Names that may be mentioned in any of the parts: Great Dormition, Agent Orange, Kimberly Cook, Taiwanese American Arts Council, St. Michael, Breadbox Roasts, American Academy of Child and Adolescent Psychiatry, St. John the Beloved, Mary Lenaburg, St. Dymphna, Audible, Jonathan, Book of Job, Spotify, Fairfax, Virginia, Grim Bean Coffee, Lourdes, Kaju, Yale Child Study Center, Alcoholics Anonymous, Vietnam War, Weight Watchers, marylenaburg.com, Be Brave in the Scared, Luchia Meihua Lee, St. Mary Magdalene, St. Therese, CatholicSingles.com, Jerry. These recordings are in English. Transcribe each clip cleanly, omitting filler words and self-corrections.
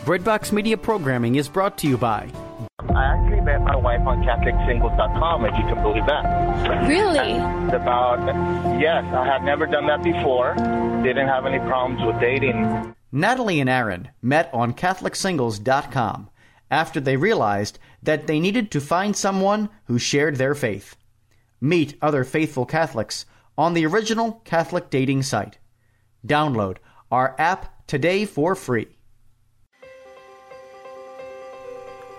Breadbox Media programming is brought to you by... I actually met my wife on CatholicSingles.com, if you can believe that. Really? And yes, I had never done that before. Didn't have any problems with dating. Natalie and Aaron met on CatholicSingles.com after they realized that they needed to find someone who shared their faith. Meet other faithful Catholics on the original Catholic dating site. Download our app today for free.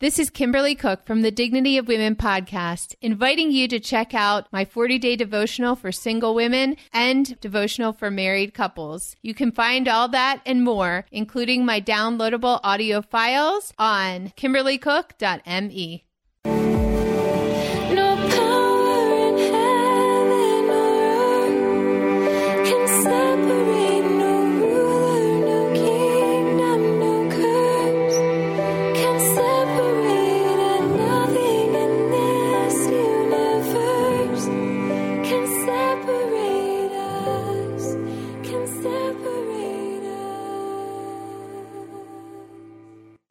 This is Kimberly Cook from the Dignity of Women podcast, inviting you to check out my 40-day devotional for single women and devotional for married couples. You can find all that and more, including my downloadable audio files, on kimberlycook.me.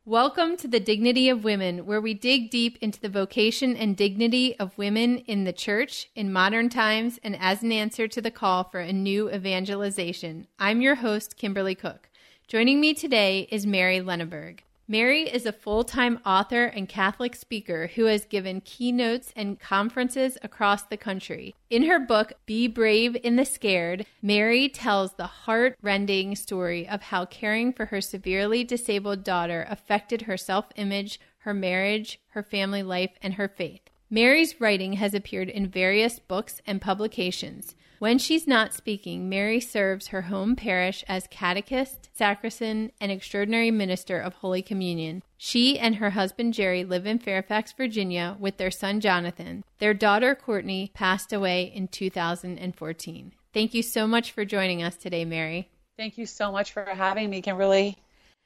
Welcome to the Dignity of Women, where we dig deep into the vocation and dignity of women in the church, in modern times, and as an answer to the call for a new evangelization. I'm your host, Kimberly Cook. Joining me today is Mary Lenaburg. Mary is a full-time author and Catholic speaker who has given keynotes and conferences across the country. In her book, Be Brave in the Scared, Mary tells the heart-rending story of how caring for her severely disabled daughter affected her self-image, her marriage, her family life, and her faith. Mary's writing has appeared in various books and publications. When she's not speaking, Mary serves her home parish as catechist, sacristan, and extraordinary minister of Holy Communion. She and her husband Jerry live in Fairfax, Virginia, with their son Jonathan. Their daughter Courtney passed away in 2014. Thank you so much for joining us today, Mary. Thank you so much for having me, Kimberly.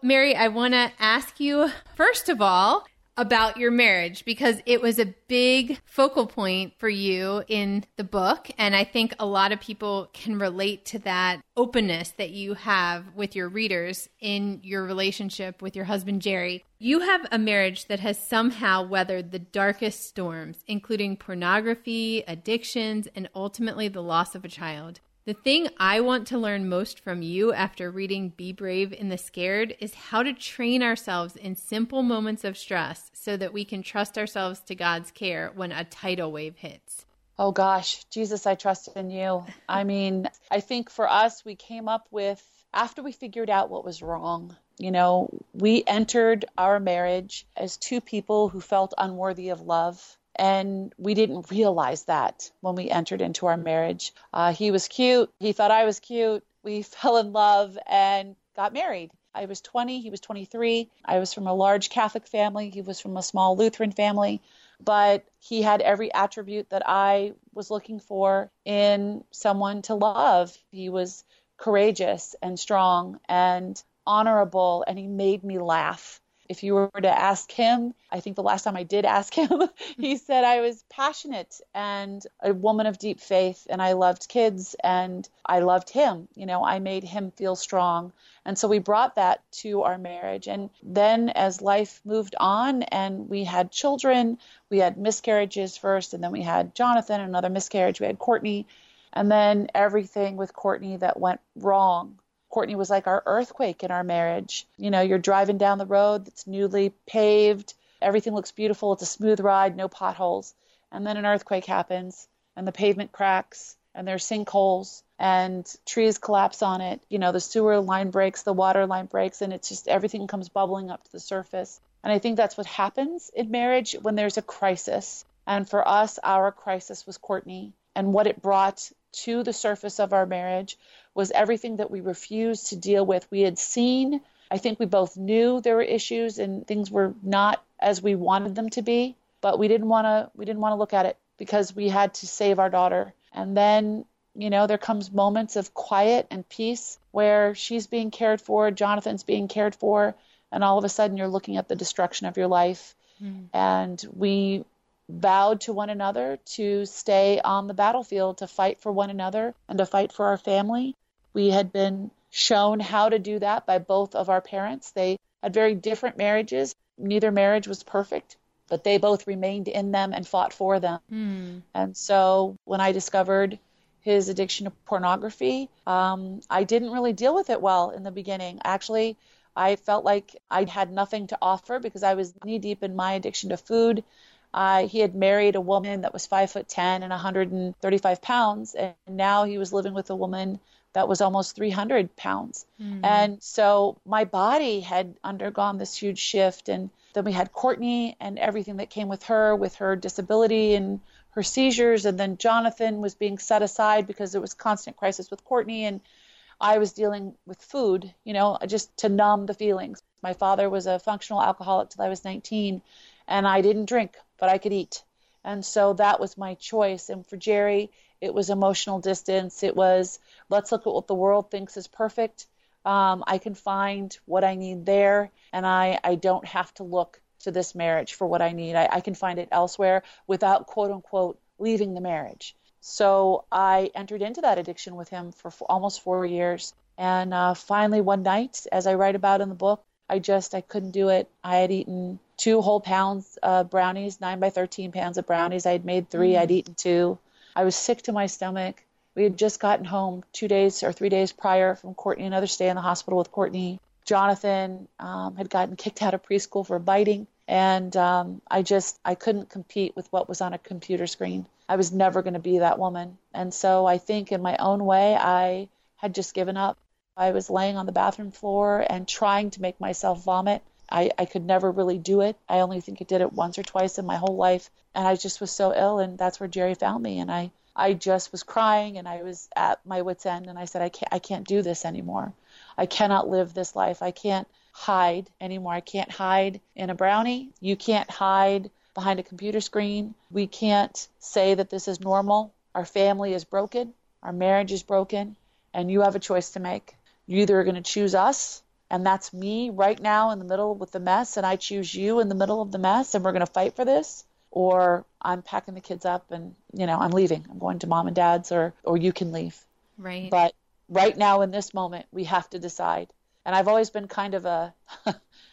Mary, I want to ask you, first of all, about your marriage, because it was a big focal point for you in the book. And I think a lot of people can relate to that openness that you have with your readers in your relationship with your husband, Jerry. You have a marriage that has somehow weathered the darkest storms, including pornography, addictions, and ultimately the loss of a child. The thing I want to learn most from you after reading Be Brave in the Scared is how to train ourselves in simple moments of stress so that we can trust ourselves to God's care when a tidal wave hits. Oh gosh, Jesus, I trust in you. I mean, I think for us, we came up with, after we figured out what was wrong, you know, we entered our marriage as two people who felt unworthy of love. And we didn't realize that when we entered into our marriage. He was cute. He thought I was cute. We fell in love and got married. I was 20. He was 23. I was from a large Catholic family. He was from a small Lutheran family. But he had every attribute that I was looking for in someone to love. He was courageous and strong and honorable, and he made me laugh. If you were to ask him, I think the last time I did ask him, he said I was passionate and a woman of deep faith, and I loved kids and I loved him. You know, I made him feel strong. And so we brought that to our marriage. And then as life moved on and we had children, we had miscarriages first, and then we had Jonathan, another miscarriage, we had Courtney, and then everything with Courtney that went wrong. Courtney was like our earthquake in our marriage. You know, you're driving down the road that's newly paved. Everything looks beautiful. It's a smooth ride, no potholes. And then an earthquake happens and the pavement cracks and there's sinkholes and trees collapse on it. You know, the sewer line breaks, the water line breaks, and it's just everything comes bubbling up to the surface. And I think that's what happens in marriage when there's a crisis. And for us, our crisis was Courtney. And what it brought to the surface of our marriage was everything that we refused to deal with. We had seen, I think we both knew there were issues and things were not as we wanted them to be, but we didn't want to look at it because we had to save our daughter. And then, you know, there comes moments of quiet and peace where she's being cared for, Jonathan's being cared for, and all of a sudden you're looking at the destruction of your life. Mm. And we vowed to one another to stay on the battlefield, to fight for one another and to fight for our family. We had been shown how to do that by both of our parents. They had very different marriages. Neither marriage was perfect, but they both remained in them and fought for them. Mm. And so when I discovered his addiction to pornography, I didn't really deal with it well in the beginning. Actually, I felt like I had nothing to offer because I was knee deep in my addiction to food. He had married a woman that was 5'10" and 135 pounds. And now he was living with a woman that was almost 300 pounds. Mm. And so my body had undergone this huge shift. And then we had Courtney and everything that came with her disability and her seizures. And then Jonathan was being set aside because there was constant crisis with Courtney. And I was dealing with food, you know, just to numb the feelings. My father was a functional alcoholic till I was 19. And I didn't drink, but I could eat. And so that was my choice. And for Jerry, it was emotional distance. It was, let's look at what the world thinks is perfect. I can find what I need there. And I don't have to look to this marriage for what I need. I can find it elsewhere without, quote unquote, leaving the marriage. So I entered into that addiction with him for almost 4 years. And finally one night, as I write about in the book, I couldn't do it. I had eaten 2 whole pounds of brownies, 9 by 13 pounds of brownies. I had made 3. I'd eaten 2. I was sick to my stomach. We had just gotten home 2 or 3 days prior from Courtney, another stay in the hospital with Courtney. Jonathan had gotten kicked out of preschool for biting. And I couldn't compete with what was on a computer screen. I was never going to be that woman. And so I think in my own way, I had just given up. I was laying on the bathroom floor and trying to make myself vomit. I could never really do it. I only think I did it once or twice in my whole life. And I just was so ill. And that's where Jerry found me. And I just was crying and I was at my wit's end. And I said, I can't do this anymore. I cannot live this life. I can't hide anymore. I can't hide in a brownie. You can't hide behind a computer screen. We can't say that this is normal. Our family is broken. Our marriage is broken. And you have a choice to make. You either are going to choose us, and that's me right now in the middle with the mess, and I choose you in the middle of the mess, and we're going to fight for this, or I'm packing the kids up and, you know, I'm leaving. I'm going to mom and dad's, or you can leave. Right. But right now in this moment, we have to decide. And I've always been kind of a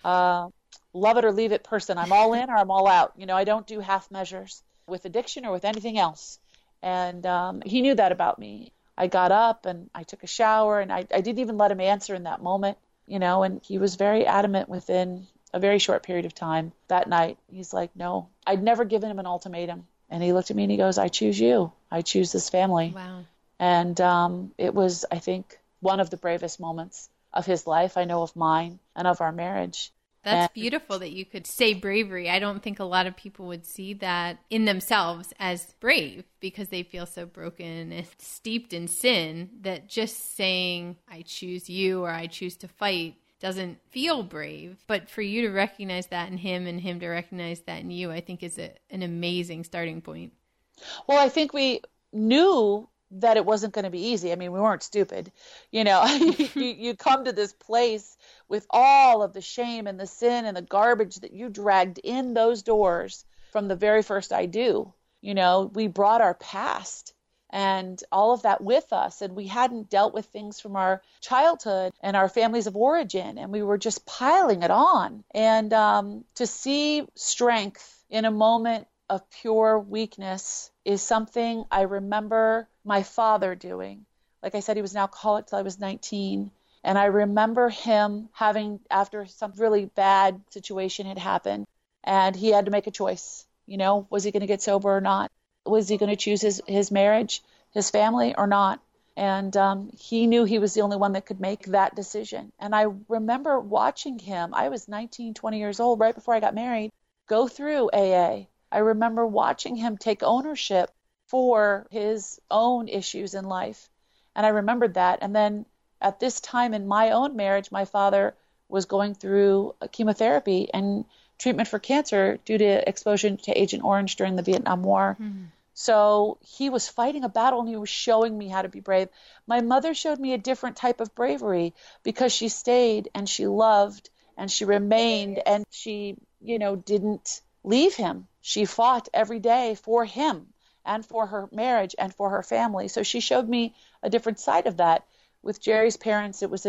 love it or leave it person. I'm all in or I'm all out. You know, I don't do half measures with addiction or with anything else. And he knew that about me. I got up and I took a shower and I didn't even let him answer in that moment, you know, and he was very adamant within a very short period of time that night. He's like, no, I'd never given him an ultimatum. And he looked at me and he goes, I choose you. I choose this family. Wow. And it was, I think, one of the bravest moments of his life. I know of mine and of our marriage. That's beautiful that you could say bravery. I don't think a lot of people would see that in themselves as brave because they feel so broken and steeped in sin that just saying, I choose you or I choose to fight doesn't feel brave. But for you to recognize that in him and him to recognize that in you, I think is an amazing starting point. Well, I think we knew that it wasn't going to be easy. I mean, we weren't stupid. You know, you come to this place with all of the shame and the sin and the garbage that you dragged in those doors from the very first I do. You know, we brought our past and all of that with us. And we hadn't dealt with things from our childhood and our families of origin. And we were just piling it on. And to see strength in a moment of pure weakness is something I remember my father doing. Like I said, he was an alcoholic till I was 19. And I remember him having, after some really bad situation had happened, and he had to make a choice. You know, was he going to get sober or not? Was he going to choose his marriage, his family or not? And he knew he was the only one that could make that decision. And I remember watching him. I was 19, 20 years old, right before I got married, go through AA. I remember watching him take ownership for his own issues in life. And I remembered that. And then at this time in my own marriage, my father was going through chemotherapy and treatment for cancer due to exposure to Agent Orange during the Vietnam War. Mm. So he was fighting a battle, and he was showing me how to be brave. My mother showed me a different type of bravery because she stayed and she loved and she remained and she, you know, didn't leave him. She fought every day for him and for her marriage and for her family. So she showed me a different side of that. With Jerry's parents, it was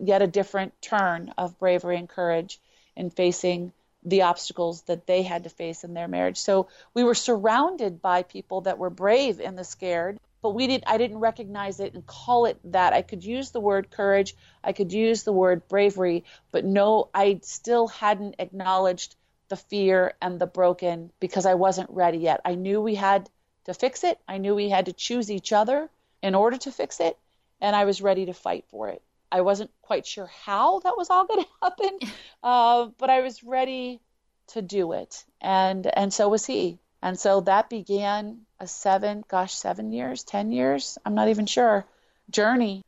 yet a different turn of bravery and courage in facing the obstacles that they had to face in their marriage. So we were surrounded by people that were brave in the scared, but I didn't recognize it and call it that. I could use the word courage, I could use the word bravery, but no, I still hadn't acknowledged the fear and the broken because I wasn't ready yet. I knew we had to fix it. I knew we had to choose each other in order to fix it, and I was ready to fight for it. I wasn't quite sure how that was all going to happen, but I was ready to do it, and so was he. And so that began a 10 years, I'm not even sure, journey.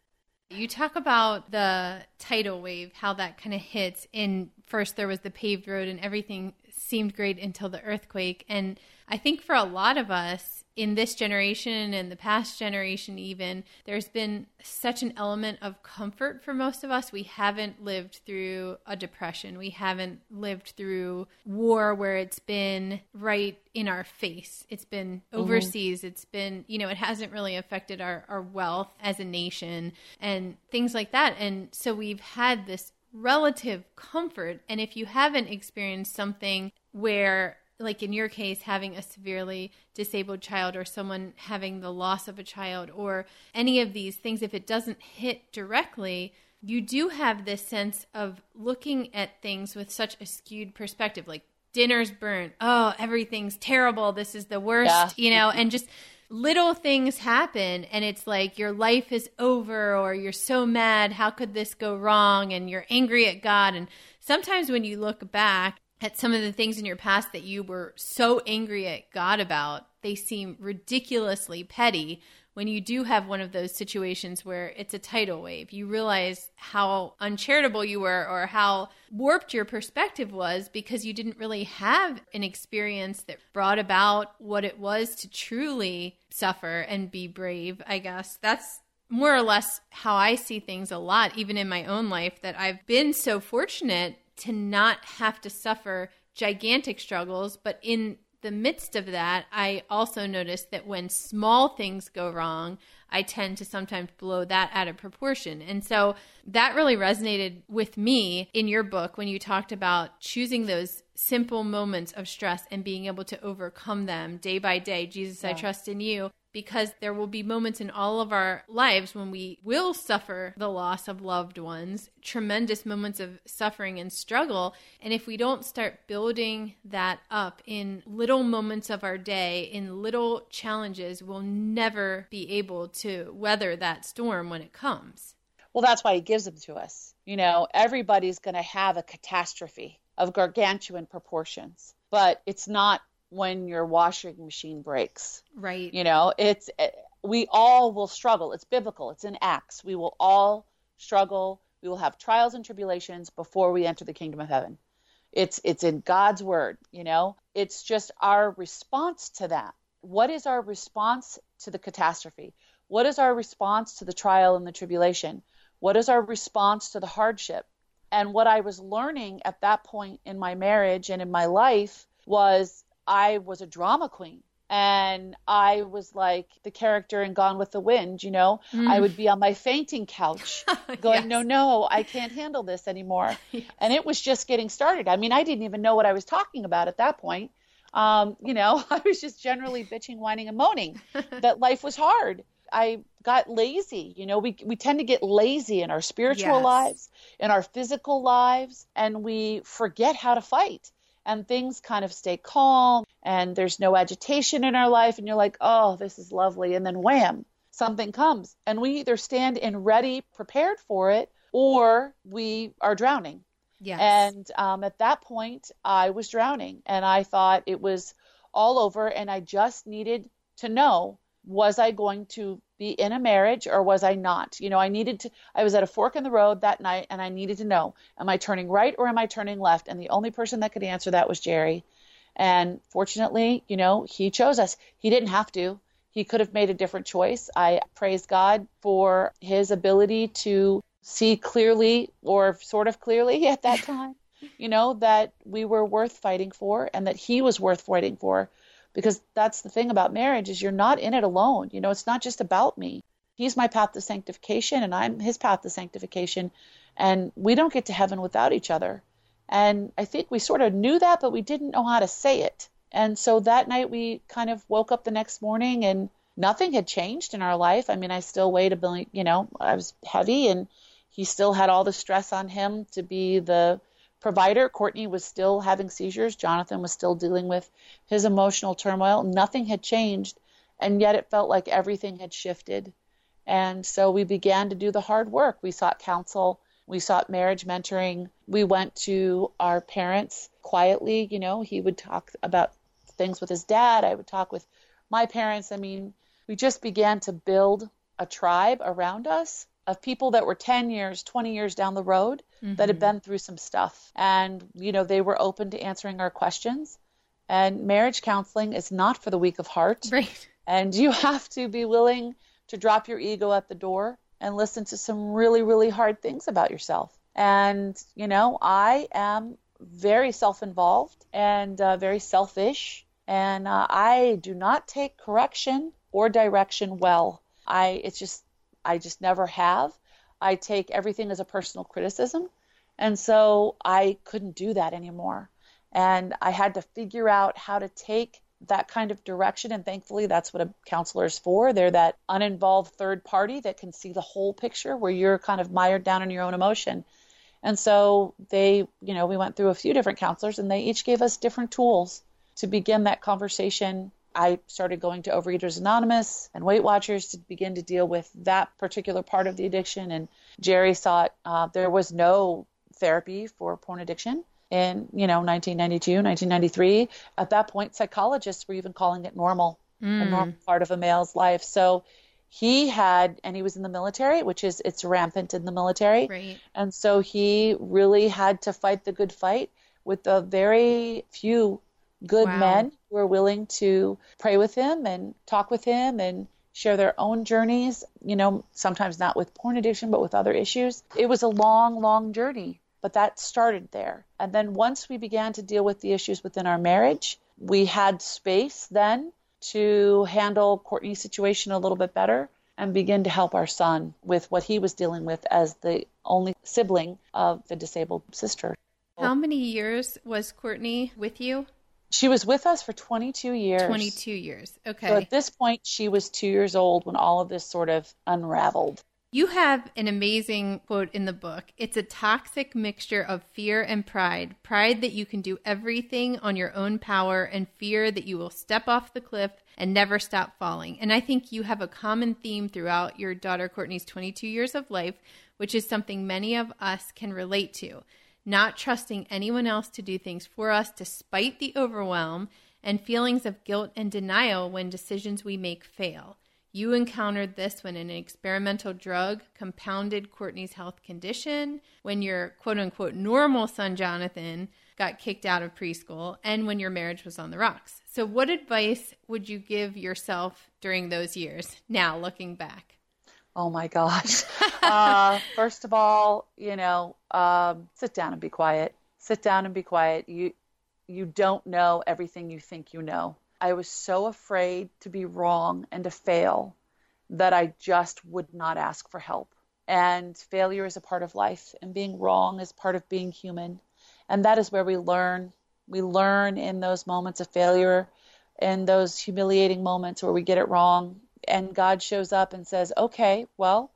You talk about the tidal wave, how that kind of hits in. First there was the paved road and everything seemed great until the earthquake. And I think for a lot of us in this generation and the past generation even, there's been such an element of comfort for most of us. We haven't lived through a depression. We haven't lived through war where it's been right in our face. It's been overseas. Mm-hmm. It's been, you know, it hasn't really affected our wealth as a nation and things like that. And so we've had this relative comfort. And if you haven't experienced something where, like in your case, having a severely disabled child or someone having the loss of a child or any of these things, if it doesn't hit directly, you do have this sense of looking at things with such a skewed perspective, like dinner's burnt. Oh, everything's terrible. This is the worst, you know, and just little things happen and it's like your life is over or you're so mad. How could this go wrong? And you're angry at God. And sometimes when you look back at some of the things in your past that you were so angry at God about, they seem ridiculously petty. When you do have one of those situations where it's a tidal wave, you realize how uncharitable you were or how warped your perspective was because you didn't really have an experience that brought about what it was to truly suffer and be brave, I guess. That's more or less how I see things a lot, even in my own life, that I've been so fortunate to not have to suffer gigantic struggles. But in the midst of that, I also noticed that when small things go wrong, I tend to sometimes blow that out of proportion. And so that really resonated with me in your book when you talked about choosing those simple moments of stress and being able to overcome them day by day. Jesus, I trust in you. Because there will be moments in all of our lives when we will suffer the loss of loved ones, tremendous moments of suffering and struggle. And if we don't start building that up in little moments of our day, in little challenges, we'll never be able to weather that storm when it comes. Well, that's why he gives them to us. You know, everybody's going to have a catastrophe of gargantuan proportions, but it's not when your washing machine breaks. Right. You know, we all will struggle. It's biblical. It's in Acts. We will all struggle. We will have trials and tribulations before we enter the kingdom of heaven. It's in God's word, you know. It's just our response to that. What is our response to the catastrophe? What is our response to the trial and the tribulation? What is our response to the hardship? And what I was learning at that point in my marriage and in my life was I was a drama queen, and I was like the character in Gone with the Wind, you know. Mm. I would be on my fainting couch going, yes. No, I can't handle this anymore. Yes. And it was just getting started. I mean, I didn't even know what I was talking about at that point. You know, I was just generally bitching, whining, and moaning that life was hard. I got lazy. You know, we tend to get lazy in our spiritual yes. lives, in our physical lives, and we forget how to fight. And things kind of stay calm, and there's no agitation in our life, and you're like, oh, this is lovely. And then wham, something comes. And we either stand in ready, prepared for it, or we are drowning. Yes. And at that point, I was drowning, and I thought it was all over, and I just needed to know, was I going to be in a marriage or was I not? You know, I was at a fork in the road that night, and I needed to know, am I turning right or am I turning left? And the only person that could answer that was Jerry. And fortunately, you know, he chose us. He didn't have to. He could have made a different choice. I praise God for his ability to see clearly, or sort of clearly at that time, you know, that we were worth fighting for and that he was worth fighting for. Because that's the thing about marriage, is you're not in it alone. You know, it's not just about me. He's my path to sanctification, and I'm his path to sanctification. And we don't get to heaven without each other. And I think we sort of knew that, but we didn't know how to say it. And so that night we kind of woke up the next morning, and nothing had changed in our life. I mean, I still weighed a billion, you know, I was heavy, and he still had all the stress on him to be the provider. Courtney was still having seizures. Jonathan was still dealing with his emotional turmoil. Nothing had changed, and yet it felt like everything had shifted. And so we began to do the hard work. We sought counsel. We sought marriage mentoring. We went to our parents quietly. You know, he would talk about things with his dad. I would talk with my parents. I mean, we just began to build a tribe around us of people that were 10 years, 20 years down the road mm-hmm. that had been through some stuff. And, you know, they were open to answering our questions. And marriage counseling is not for the weak of heart. Right. And you have to be willing to drop your ego at the door and listen to some really, really hard things about yourself. And, you know, I am very self-involved and very selfish. And I do not take correction or direction well. I just never have. I take everything as a personal criticism. And so I couldn't do that anymore. And I had to figure out how to take that kind of direction. And thankfully, that's what a counselor is for. They're that uninvolved third party that can see the whole picture where you're kind of mired down in your own emotion. And so they, you know, we went through a few different counselors, and they each gave us different tools to begin that conversation. I started going to Overeaters Anonymous and Weight Watchers to begin to deal with that particular part of the addiction. And Jerry thought there was no therapy for porn addiction in, you know, 1992, 1993. At that point, psychologists were even calling it normal, a normal part of a male's life. So he had, and he was in the military, which is, it's rampant in the military. Right. And so he really had to fight the good fight with the very few good wow. men who are willing to pray with him and talk with him and share their own journeys, you know, sometimes not with porn addiction, but with other issues. It was a long, long journey, but that started there. And then once we began to deal with the issues within our marriage, we had space then to handle Courtney's situation a little bit better and begin to help our son with what he was dealing with as the only sibling of the disabled sister. How many years was Courtney with you? She was with us for 22 years. 22 years. Okay. So at this point, she was 2 years old when all of this sort of unraveled. You have an amazing quote in the book. It's a toxic mixture of fear and pride. Pride that you can do everything on your own power, and fear that you will step off the cliff and never stop falling. And I think you have a common theme throughout your daughter Courtney's 22 years of life, which is something many of us can relate to. Not trusting anyone else to do things for us despite the overwhelm, and feelings of guilt and denial when decisions we make fail. You encountered this when an experimental drug compounded Courtney's health condition, when your quote-unquote normal son Jonathan got kicked out of preschool, and when your marriage was on the rocks. So what advice would you give yourself during those years, now looking back? Oh my gosh. First of all, you know, sit down and be quiet. Sit down and be quiet. You don't know everything you think you know. I was so afraid to be wrong and to fail that I just would not ask for help. And failure is a part of life, and being wrong is part of being human. And that is where we learn. We learn in those moments of failure, in those humiliating moments where we get it wrong. and God shows up and says, okay, well,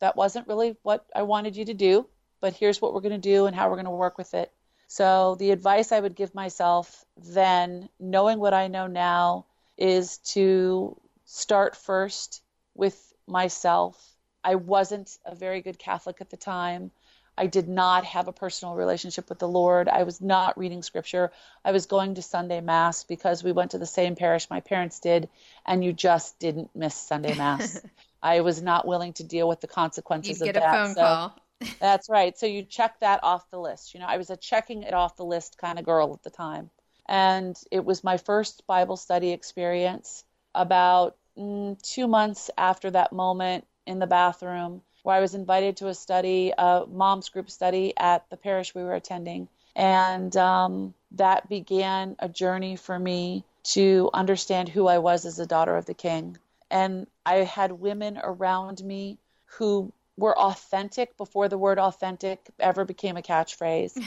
that wasn't really what I wanted you to do, but here's what we're going to do and how we're going to work with it. So the advice I would give myself then, knowing what I know now, is to start first with myself. I wasn't a very good Catholic at the time. I did not have a personal relationship with the Lord. I was not reading scripture. I was going to Sunday Mass because we went to the same parish my parents did, and you just didn't miss Sunday Mass. I was not willing to deal with the consequences of that. You get a phone call. That's right. So you check that off the list. You know, I was a checking it off the list kind of girl at the time. And it was my first Bible study experience about 2 months after that moment in the bathroom, where I was invited to a study, a mom's group study at the parish we were attending. And that began a journey for me to understand who I was as a daughter of the King. And I had women around me who were authentic before the word authentic ever became a catchphrase.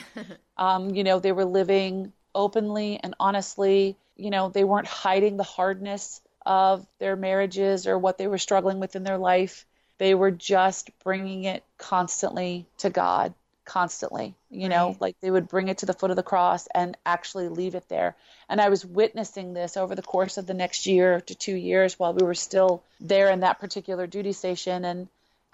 You know, they were living openly and honestly. You know, they weren't hiding the hardness of their marriages or what they were struggling with in their life. They were just bringing it constantly to God, constantly, you know, like they would bring it to the foot of the cross and actually leave it there. And I was witnessing this over the course of the next year to 2 years while we were still there in that particular duty station. And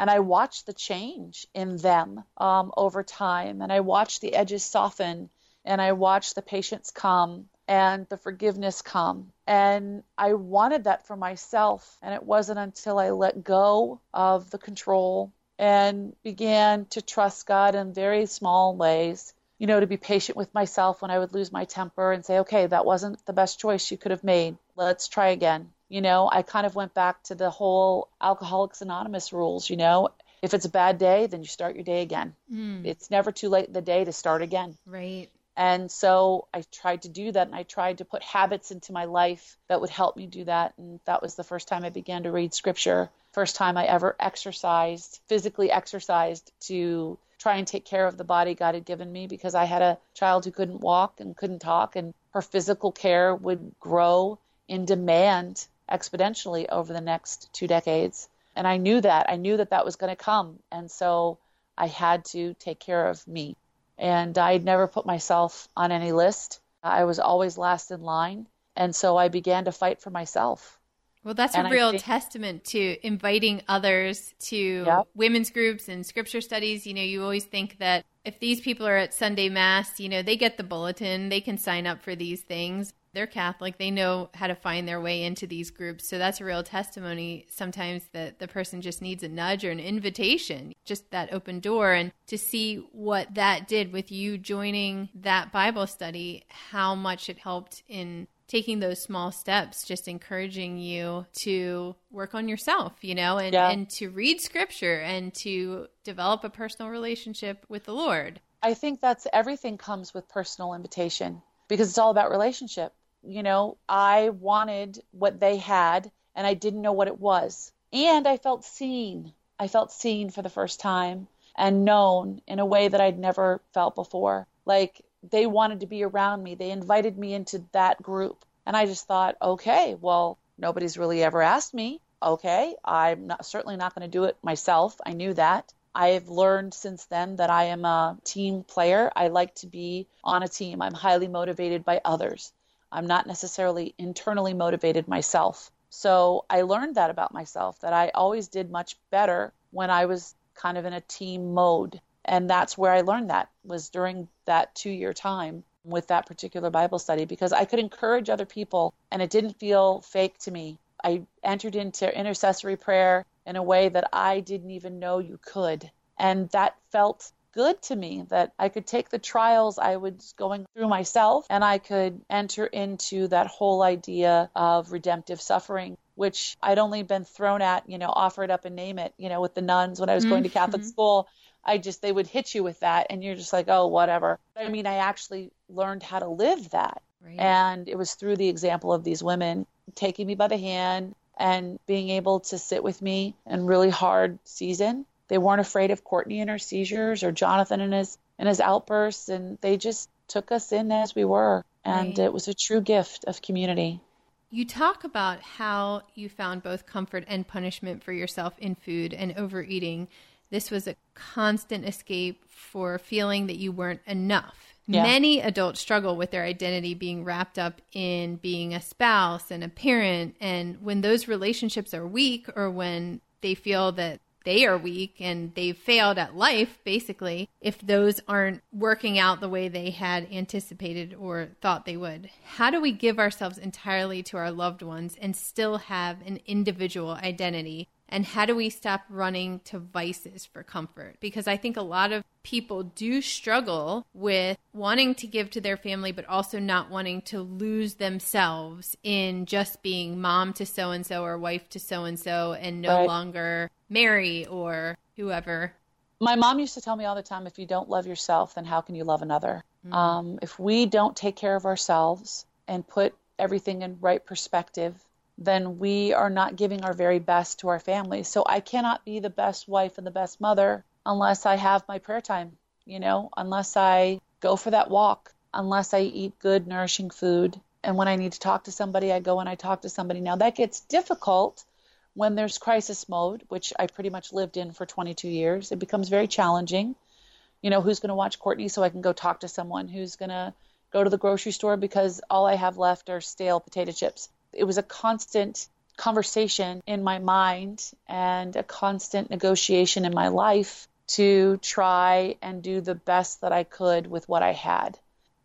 I watched the change in them over time. And I watched the edges soften. And I watched the patience come and the forgiveness come. And I wanted that for myself. And it wasn't until I let go of the control and began to trust God in very small ways, you know, to be patient with myself when I would lose my temper and say, okay, that wasn't the best choice you could have made. Let's try again. You know, I kind of went back to the whole Alcoholics Anonymous rules, you know. If it's a bad day, then you start your day again. It's never too late in the day to start again. Right. And so I tried to do that, and I tried to put habits into my life that would help me do that. And that was the first time I began to read scripture, first time I ever exercised, physically exercised to try and take care of the body God had given me, because I had a child who couldn't walk and couldn't talk, and her physical care would grow in demand exponentially over the next 2 decades. And I knew that. I knew that that was going to come. And so I had to take care of me. And I'd never put myself on any list. I was always last in line. And so I began to fight for myself. Well, that's a real testament to inviting others to women's groups and scripture studies. You know, you always think that if these people are at Sunday Mass, you know, they get the bulletin, they can sign up for these things. They're Catholic. They know how to find their way into these groups. So that's a real testimony sometimes that the person just needs a nudge or an invitation, just that open door. And to see what that did with you joining that Bible study, how much it helped in taking those small steps, just encouraging you to work on yourself, you know, and to read scripture and to develop a personal relationship with the Lord. I think that's everything comes with personal invitation, because it's all about relationship. You know, I wanted what they had, and I didn't know what it was. And I felt seen. I felt seen for the first time and known in a way that I'd never felt before. Like, they wanted to be around me. They invited me into that group. And I just thought, okay, well, nobody's really ever asked me. Okay, I'm certainly not going to do it myself. I knew that. I've learned since then that I am a team player. I like to be on a team. I'm highly motivated by others. I'm not necessarily internally motivated myself. So I learned that about myself, that I always did much better when I was kind of in a team mode. And that's where I learned that, was during that 2-year time with that particular Bible study, because I could encourage other people and it didn't feel fake to me. I entered into intercessory prayer in a way that I didn't even know you could. And that felt good to me, that I could take the trials I was going through myself and I could enter into that whole idea of redemptive suffering, which I'd only been thrown at, you know, offer it up and name it, you know, with the nuns when I was going to Catholic school. They would hit you with that and you're just like, oh, whatever. I mean, I actually learned how to live that. Right. And it was through the example of these women taking me by the hand and being able to sit with me in really hard season. They weren't afraid of Courtney and her seizures or Jonathan and his outbursts. And they just took us in as we were. And it was a true gift of community. You talk about how you found both comfort and punishment for yourself in food and overeating. This was a constant escape for feeling that you weren't enough. Yeah. Many adults struggle with their identity being wrapped up in being a spouse and a parent. And when those relationships are weak, or when they feel that they are weak and they've failed at life, basically, if those aren't working out the way they had anticipated or thought they would, how do we give ourselves entirely to our loved ones and still have an individual identity? And how do we stop running to vices for comfort? Because I think a lot of people do struggle with wanting to give to their family, but also not wanting to lose themselves in just being mom to so-and-so or wife to so-and-so and no right. longer Mary or whoever. My mom used to tell me all the time, if you don't love yourself, then how can you love another? Mm-hmm. If we don't take care of ourselves and put everything in right perspective, then we are not giving our very best to our family. So I cannot be the best wife and the best mother unless I have my prayer time, you know, unless I go for that walk, unless I eat good, nourishing food. And when I need to talk to somebody, I go and I talk to somebody. Now that gets difficult when there's crisis mode, which I pretty much lived in for 22 years. It becomes very challenging. You know, who's going to watch Courtney so I can go talk to someone? Who's going to go to the grocery store because all I have left are stale potato chips? It was a constant conversation in my mind and a constant negotiation in my life to try and do the best that I could with what I had.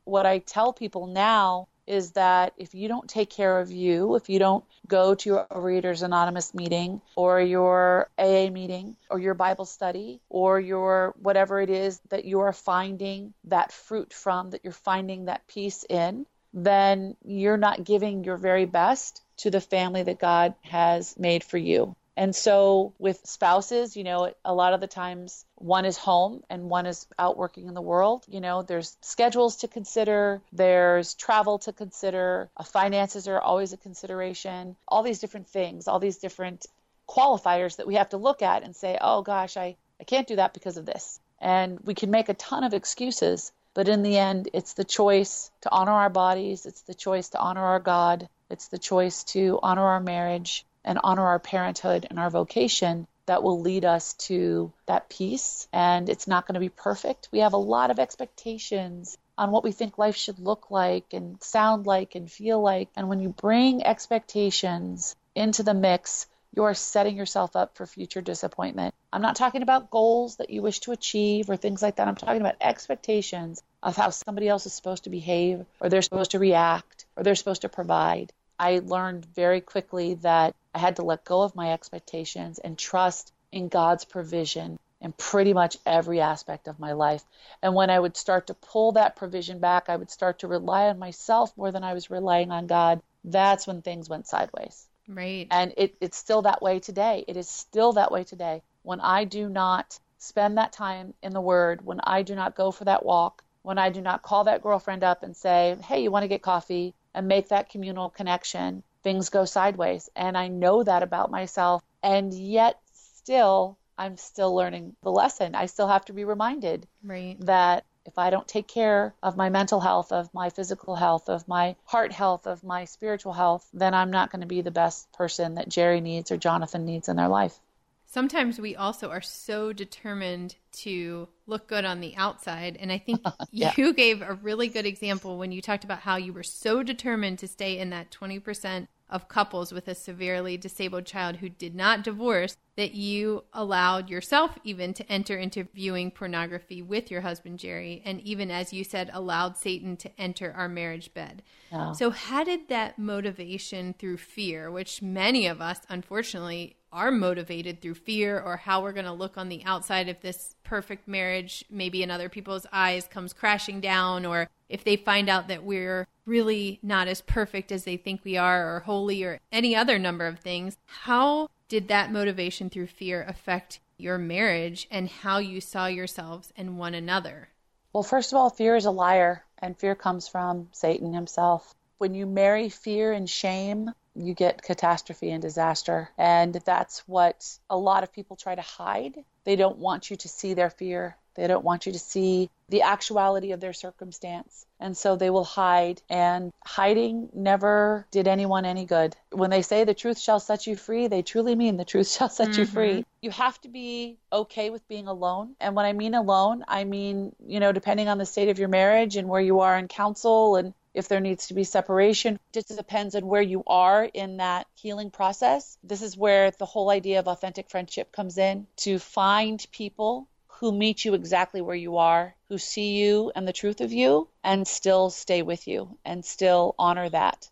What I tell people now is that if you don't take care of you, if you don't go to your Overeaters Anonymous meeting or your AA meeting or your Bible study or your whatever it is that you are finding that fruit from, that you're finding that peace in, then you're not giving your very best to the family that God has made for you. And so with spouses, you know, a lot of the times one is home and one is out working in the world. You know, there's schedules to consider. There's travel to consider. Finances are always a consideration. All these different things, all these different qualifiers that we have to look at and say, oh, gosh, I can't do that because of this. And we can make a ton of excuses. But in the end, it's the choice to honor our bodies. It's the choice to honor our God. It's the choice to honor our marriage and honor our parenthood and our vocation that will lead us to that peace. And it's not going to be perfect. We have a lot of expectations on what we think life should look like and sound like and feel like. And when you bring expectations into the mix, you're setting yourself up for future disappointment. I'm not talking about goals that you wish to achieve or things like that. I'm talking about expectations of how somebody else is supposed to behave, or they're supposed to react, or they're supposed to provide. I learned very quickly that I had to let go of my expectations and trust in God's provision in pretty much every aspect of my life. And when I would start to pull that provision back, I would start to rely on myself more than I was relying on God. That's when things went sideways. Right. And it's still that way today. It is still that way today. When I do not spend that time in the Word, when I do not go for that walk, when I do not call that girlfriend up and say, hey, you want to get coffee, and make that communal connection, things go sideways. And I know that about myself. And yet still, I'm still learning the lesson. I still have to be reminded right. that if I don't take care of my mental health, of my physical health, of my heart health, of my spiritual health, then I'm not going to be the best person that Jerry needs or Jonathan needs in their life. Sometimes we also are so determined to look good on the outside. And I think yeah. you gave a really good example when you talked about how you were so determined to stay in that 20% of couples with a severely disabled child who did not divorce, that you allowed yourself even to enter into viewing pornography with your husband, Jerry, and even, as you said, allowed Satan to enter our marriage bed. Oh. So how did that motivation through fear, which many of us, unfortunately, are motivated through fear or how we're going to look on the outside if this perfect marriage, maybe in other people's eyes, comes crashing down, or if they find out that we're really not as perfect as they think we are, or holy, or any other number of things. How did that motivation through fear affect your marriage and how you saw yourselves and one another? Well, first of all, fear is a liar, and fear comes from Satan himself. When you marry fear and shame, you get catastrophe and disaster. And that's what a lot of people try to hide. They don't want you to see their fear. They don't want you to see the actuality of their circumstance. And so they will hide. And hiding never did anyone any good. When they say the truth shall set you free, they truly mean the truth shall set you free. You have to be okay with being alone. And when I mean alone, I mean, you know, depending on the state of your marriage and where you are in counsel and if there needs to be separation, it just depends on where you are in that healing process. This is where the whole idea of authentic friendship comes in, to find people who meet you exactly where you are, who see you and the truth of you, and still stay with you and still honor that.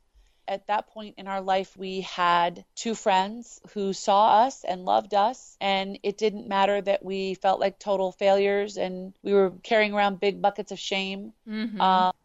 At that point in our life, we had two friends who saw us and loved us, and it didn't matter that we felt like total failures and we were carrying around big buckets of shame.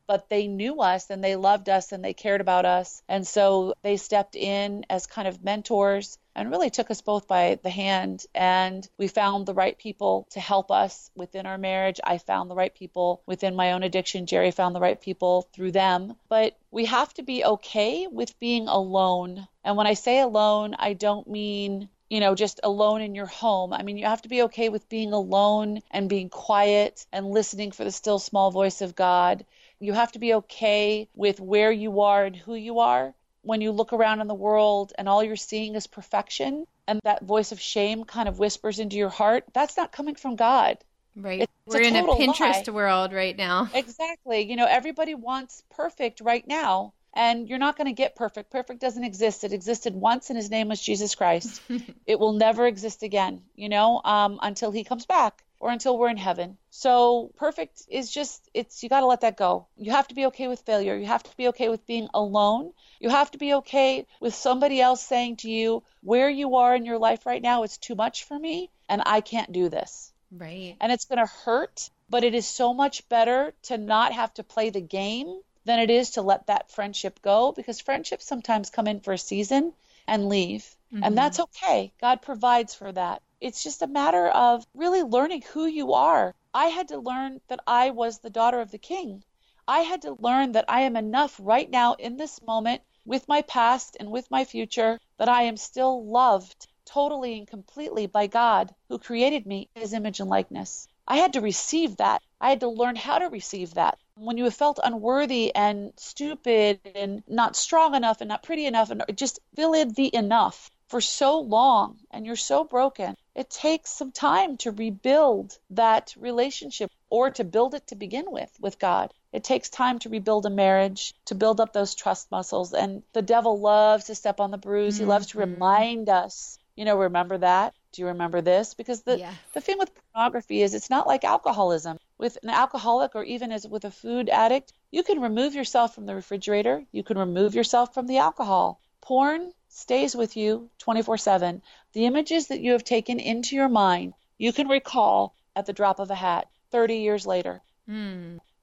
But they knew us and they loved us and they cared about us. And so they stepped in as kind of mentors and really took us both by the hand. And we found the right people to help us within our marriage. I found the right people within my own addiction. Jerry found the right people through them. But we have to be okay with being alone. And when I say alone, I don't mean, you know, just alone in your home. I mean, you have to be okay with being alone and being quiet and listening for the still small voice of God. You have to be okay with where you are and who you are. When you look around in the world and all you're seeing is perfection, and that voice of shame kind of whispers into your heart, that's not coming from God. Right. We're in a Pinterest world right now. Exactly. You know, everybody wants perfect right now, and you're not going to get perfect. Perfect doesn't exist. It existed once, and his name was Jesus Christ. It will never exist again, you know, until he comes back or until we're in heaven. So perfect is just, you got to let that go. You have to be okay with failure. You have to be okay with being alone. You have to be okay with somebody else saying to you, where you are in your life right now is too much for me and I can't do this. Right. And it's going to hurt, but it is so much better to not have to play the game than it is to let that friendship go, because friendships sometimes come in for a season and leave. And that's okay. God provides for that. It's just a matter of really learning who you are. I had to learn that I was the daughter of the King. I had to learn that I am enough right now in this moment with my past and with my future, that I am still loved totally and completely by God, who created me in his image and likeness. I had to receive that. I had to learn how to receive that. When you have felt unworthy and stupid and not strong enough and not pretty enough, and just fill in the enough for so long and you're so broken, it takes some time to rebuild that relationship, or to build it to begin with God. It takes time to rebuild a marriage, to build up those trust muscles. And the devil loves to step on the bruise. He loves to remind us, you know, remember that? Do you remember this? Because the thing with pornography is it's not like alcoholism. With an alcoholic, or even as with a food addict, you can remove yourself from the refrigerator. You can remove yourself from the alcohol. Porn stays with you 24/7. The images that you have taken into your mind, you can recall at the drop of a hat 30 years later.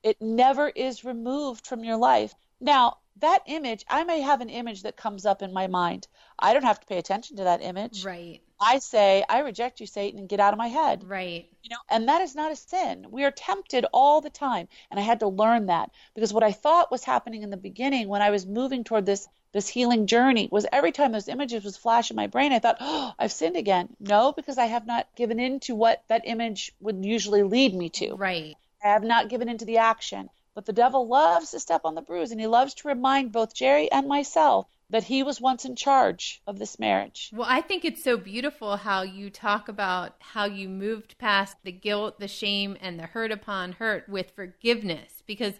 It never is removed from your life. Now, that image, I may have an image that comes up in my mind. I don't have to pay attention to that image. Right. I say, I reject you, Satan, and get out of my head. Right. You know, and that is not a sin. We are tempted all the time. And I had to learn that, because what I thought was happening in the beginning when I was moving toward this healing journey was every time those images was flash in my brain, I thought, oh, I've sinned again. No, because I have not given in to what that image would usually lead me to. Right. I have not given in to the action. But the devil loves to step on the bruise, and he loves to remind both Jerry and myself that he was once in charge of this marriage. Well, I think it's so beautiful how you talk about how you moved past the guilt, the shame, and the hurt upon hurt with forgiveness, because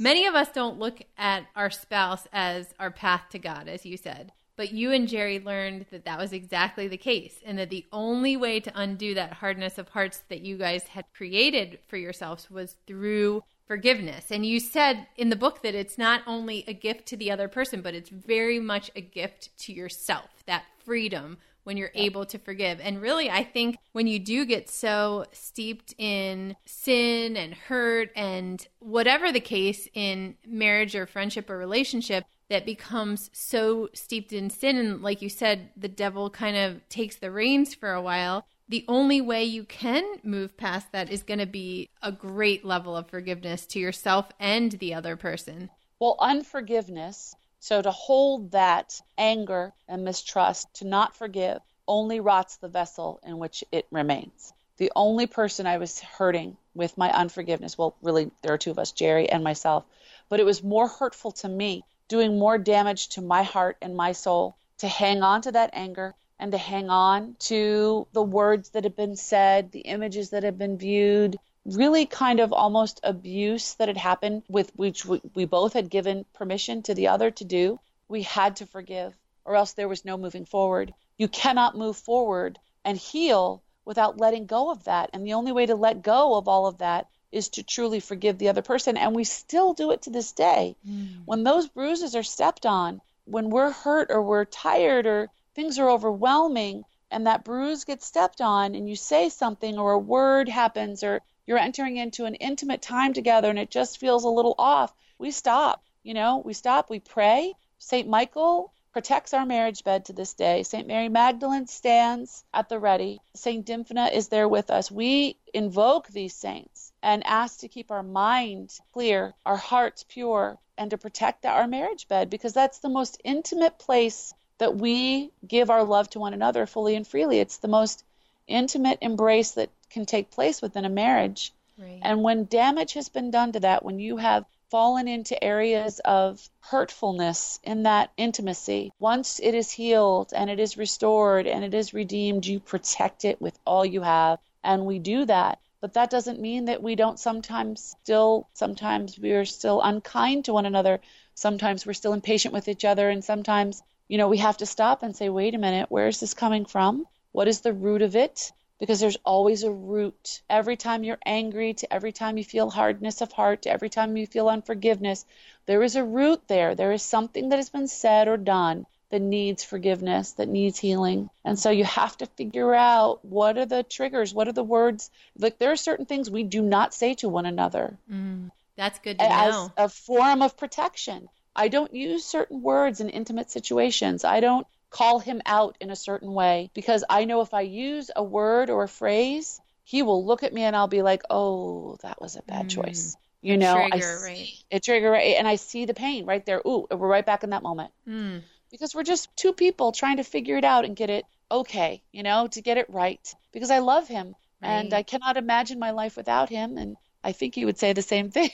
many of us don't look at our spouse as our path to God, as you said. But you and Jerry learned that that was exactly the case, and that the only way to undo that hardness of hearts that you guys had created for yourselves was through forgiveness. And you said in the book that it's not only a gift to the other person, but it's very much a gift to yourself, that freedom when you're able to forgive. And really, I think when you do get so steeped in sin and hurt and whatever the case in marriage or friendship or relationship, that becomes so steeped in sin. And like you said, the devil kind of takes the reins for a while. The only way you can move past that is going to be a great level of forgiveness to yourself and the other person. Well, unforgiveness, so to hold that anger and mistrust, to not forgive, only rots the vessel in which it remains. the only person I was hurting with my unforgiveness, well, really, there are two of us, Jerry and myself, but it was more hurtful to me, doing more damage to my heart and my soul, to hang on to that anger and to hang on to the words that had been said, the images that had been viewed, really kind of almost abuse that had happened, with which we both had given permission to the other to do. We had to forgive, or else there was no moving forward. You cannot move forward and heal without letting go of that. And the only way to let go of all of that is to truly forgive the other person. And we still do it to this day. When those bruises are stepped on, when we're hurt or we're tired or things are overwhelming and that bruise gets stepped on and you say something or a word happens or you're entering into an intimate time together and it just feels a little off, we stop. We stop, we pray. St. Michael protects our marriage bed to this day. St. Mary Magdalene stands at the ready. St. Dymphna is there with us. We invoke these saints and ask to keep our mind clear, our hearts pure, and to protect our marriage bed, because that's the most intimate place that we give our love to one another fully and freely. It's the most intimate embrace that can take place within a marriage. Right. And when damage has been done to that, when you have fallen into areas of hurtfulness in that intimacy, once it is healed and it is restored and it is redeemed, you protect it with all you have. And we do that. But that doesn't mean that we don't sometimes we are still unkind to one another. Sometimes we're still impatient with each other. And sometimes, we have to stop and say, wait a minute, where is this coming from? What is the root of it? Because there's always a root. Every time you're angry, to every time you feel hardness of heart, to every time you feel unforgiveness, there is a root there. There is something that has been said or done that needs forgiveness, that needs healing. And so you have to figure out, what are the triggers? What are the words? Like, there are certain things we do not say to one another. That's good to know. As a form of protection. I don't use certain words in intimate situations. I don't call him out in a certain way, because I know if I use a word or a phrase, he will look at me and I'll be like, oh, that was a bad choice. It triggers, right? And I see the pain right there. Ooh, we're right back in that moment. Because we're just two people trying to figure it out and get it okay, to get it right. Because I love him and I cannot imagine my life without him. And I think he would say the same thing,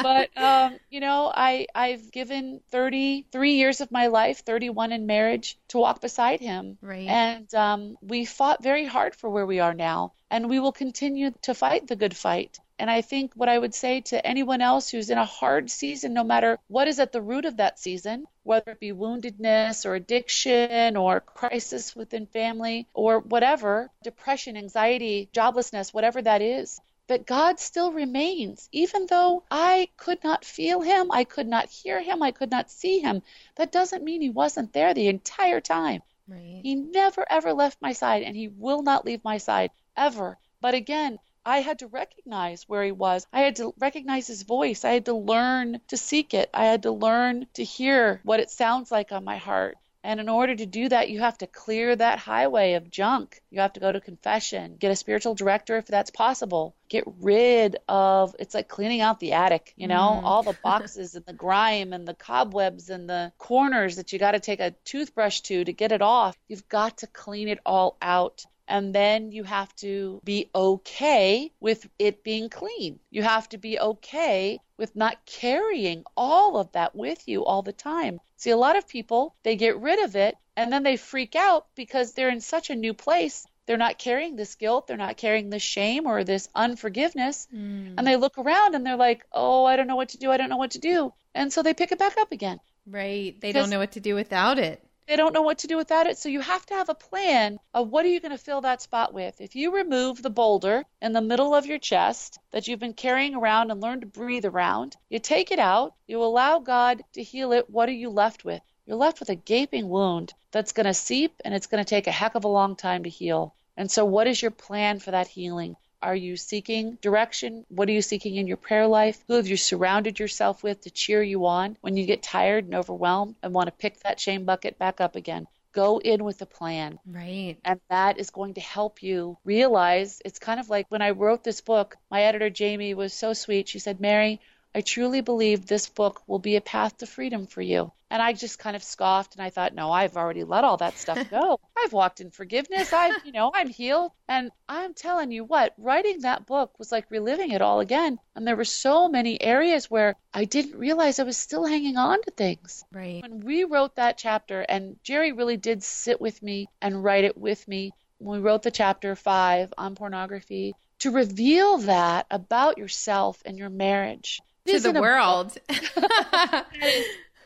but, I've given 33 years of my life, 31 in marriage, to walk beside him. Right. And we fought very hard for where we are now, and we will continue to fight the good fight. And I think what I would say to anyone else who's in a hard season, no matter what is at the root of that season, whether it be woundedness or addiction or crisis within family or whatever, depression, anxiety, joblessness, whatever that is, but God still remains. Even though I could not feel him, I could not hear him, I could not see him, that doesn't mean he wasn't there the entire time. Right. He never, ever left my side, and he will not leave my side, ever. But again, I had to recognize where he was. I had to recognize his voice. I had to learn to seek it. I had to learn to hear what it sounds like on my heart. And in order to do that, you have to clear that highway of junk. You have to go to confession, get a spiritual director if that's possible, get rid of, it's like cleaning out the attic, all the boxes and the grime and the cobwebs and the corners that you got to take a toothbrush to get it off. You've got to clean it all out. And then you have to be okay with it being clean. You have to be okay with not carrying all of that with you all the time. See, a lot of people, they get rid of it and then they freak out because they're in such a new place. They're not carrying this guilt. They're not carrying this shame or this unforgiveness. And they look around and they're like, oh, I don't know what to do. I don't know what to do. And so they pick it back up again. Right. They don't know what to do without it. They don't know what to do without it. So you have to have a plan of, what are you going to fill that spot with? If you remove the boulder in the middle of your chest that you've been carrying around and learn to breathe around, you take it out, you allow God to heal it, what are you left with? You're left with a gaping wound that's going to seep, and it's going to take a heck of a long time to heal. And so what is your plan for that healing? Are you seeking direction? What are you seeking in your prayer life? Who have you surrounded yourself with to cheer you on when you get tired and overwhelmed and want to pick that shame bucket back up again? Go in with a plan. Right. And that is going to help you realize, it's kind of like when I wrote this book, my editor, Jamie, was so sweet. She said, Mary, I truly believe this book will be a path to freedom for you. And I just kind of scoffed, and I thought, no, I've already let all that stuff go. I've walked in forgiveness. I'm healed. And I'm telling you what, writing that book was like reliving it all again. And there were so many areas where I didn't realize I was still hanging on to things. Right. When we wrote that chapter, and Jerry really did sit with me and write it with me, when we wrote the chapter 5 on pornography, to reveal that about yourself and your marriage. To the world.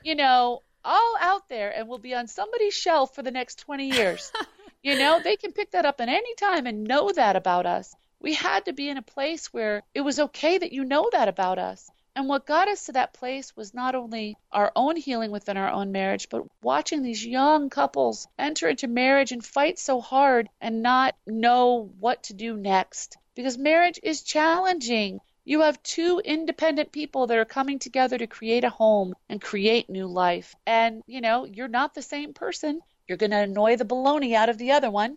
You know, all out there and will be on somebody's shelf for the next 20 years. You know, they can pick that up at any time and know that about us. We had to be in a place where it was okay that you know that about us. And what got us to that place was not only our own healing within our own marriage, but watching these young couples enter into marriage and fight so hard and not know what to do next. Because marriage is challenging. You have two independent people that are coming together to create a home and create new life. And, you know, you're not the same person. You're going to annoy the baloney out of the other one,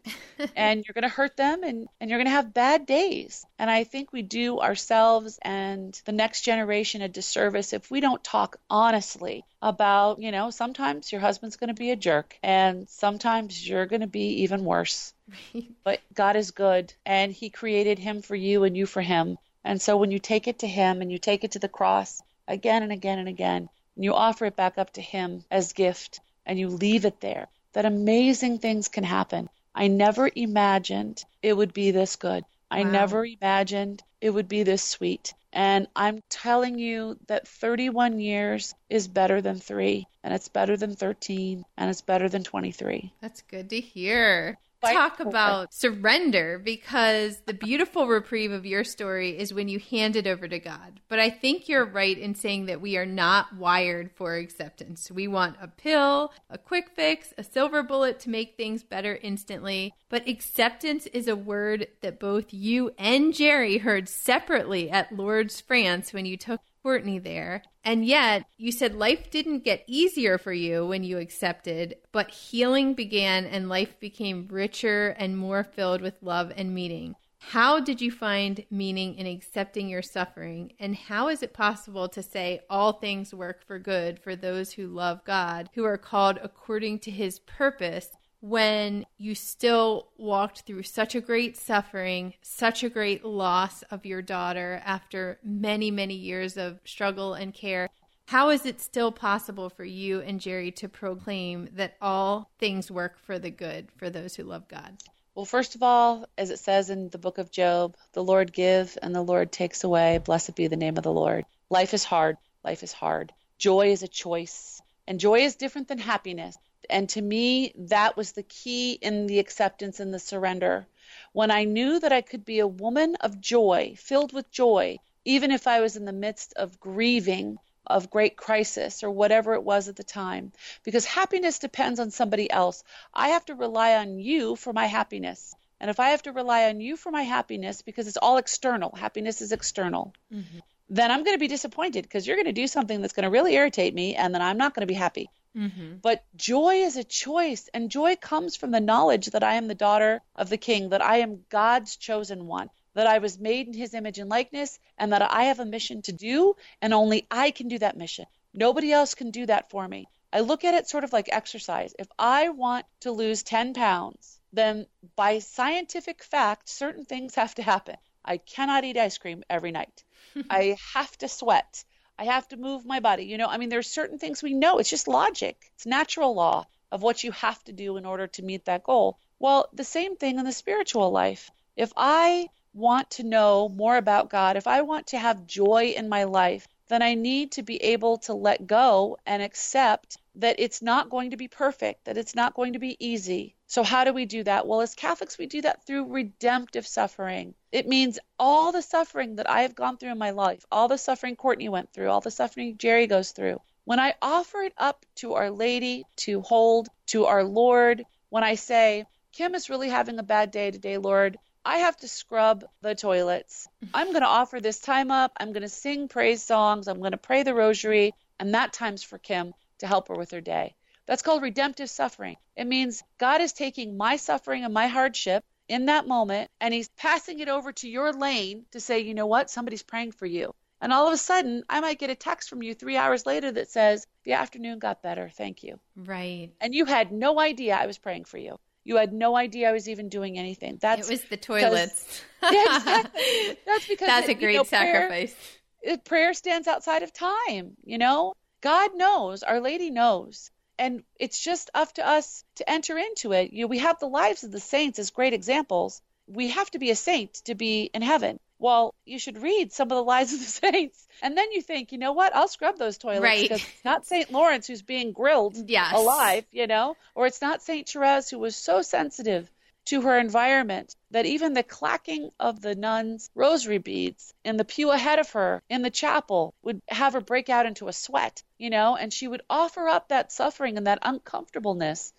and you're going to hurt them, and you're going to have bad days. And I think we do ourselves and the next generation a disservice if we don't talk honestly about, you know, sometimes your husband's going to be a jerk, and sometimes you're going to be even worse. But God is good, and He created him for you and you for him. And so when you take it to Him and you take it to the cross again and again and again, and you offer it back up to Him as gift and you leave it there, that amazing things can happen. I never imagined it would be this good. I never imagined it would be this sweet. And I'm telling you that 31 years is better than 3, and it's better than 13, and it's better than 23. That's good to hear. Talk about surrender, because the beautiful reprieve of your story is when you hand it over to God. But I think you're right in saying that we are not wired for acceptance. We want a pill, a quick fix, a silver bullet to make things better instantly. But acceptance is a word that both you and Jerry heard separately at Lourdes, France, when you took Courtney there. And yet you said life didn't get easier for you when you accepted, but healing began and life became richer and more filled with love and meaning. How did you find meaning in accepting your suffering? And how is it possible to say all things work for good for those who love God, who are called according to His purpose, when you still walked through such a great suffering, such a great loss of your daughter after many, many years of struggle and care? How is it still possible for you and Jerry to proclaim that all things work for the good for those who love God? Well, first of all, as it says in the book of Job, the Lord give and the Lord takes away. Blessed be the name of the Lord. Life is hard. Life is hard. Joy is a choice. And joy is different than happiness. And to me, that was the key in the acceptance and the surrender. When I knew that I could be a woman of joy, filled with joy, even if I was in the midst of grieving, of great crisis, or whatever it was at the time, because happiness depends on somebody else. I have to rely on you for my happiness. And if I have to rely on you for my happiness, because it's all external, happiness is external, then I'm going to be disappointed because you're going to do something that's going to really irritate me, and then I'm not going to be happy. But joy is a choice, and joy comes from the knowledge that I am the daughter of the King, that I am God's chosen one, that I was made in His image and likeness, and that I have a mission to do, and only I can do that mission. Nobody else can do that for me. I look at it sort of like exercise. If I want to lose 10 pounds, then by scientific fact, certain things have to happen. I cannot eat ice cream every night. I have to sweat. I have to move my body. You know, I mean, there's certain things we know. It's just logic. It's natural law of what you have to do in order to meet that goal. Well, the same thing in the spiritual life. If I want to know more about God, if I want to have joy in my life, then I need to be able to let go and accept that it's not going to be perfect, that it's not going to be easy. So how do we do that? Well, as Catholics, we do that through redemptive suffering. It means all the suffering that I have gone through in my life, all the suffering Courtney went through, all the suffering Jerry goes through. When I offer it up to Our Lady, to hold, to our Lord, when I say, Kim is really having a bad day today, Lord, I have to scrub the toilets. I'm going to offer this time up. I'm going to sing praise songs. I'm going to pray the rosary. And that time's for Kim to help her with her day. That's called redemptive suffering. It means God is taking my suffering and my hardship in that moment, and He's passing it over to your lane to say, you know what, somebody's praying for you. And all of a sudden, I might get a text from you 3 hours later that says, the afternoon got better, thank you. Right. And you had no idea I was praying for you. You had no idea I was even doing anything. That's it was the toilets. Yeah, exactly. That's because that's a great sacrifice. Prayer stands outside of time, you know. God knows. Our Lady knows. And it's just up to us to enter into it. You know, we have the lives of the saints as great examples. We have to be a saint to be in heaven. Well, you should read some of the lives of the saints. And then you think, you know what? I'll scrub those toilets. Right. Because it's not St. Lawrence who's being grilled alive, you know, or it's not St. Therese who was so sensitive to her environment that even the clacking of the nuns' rosary beads in the pew ahead of her in the chapel would have her break out into a sweat, you know, and she would offer up that suffering and that uncomfortableness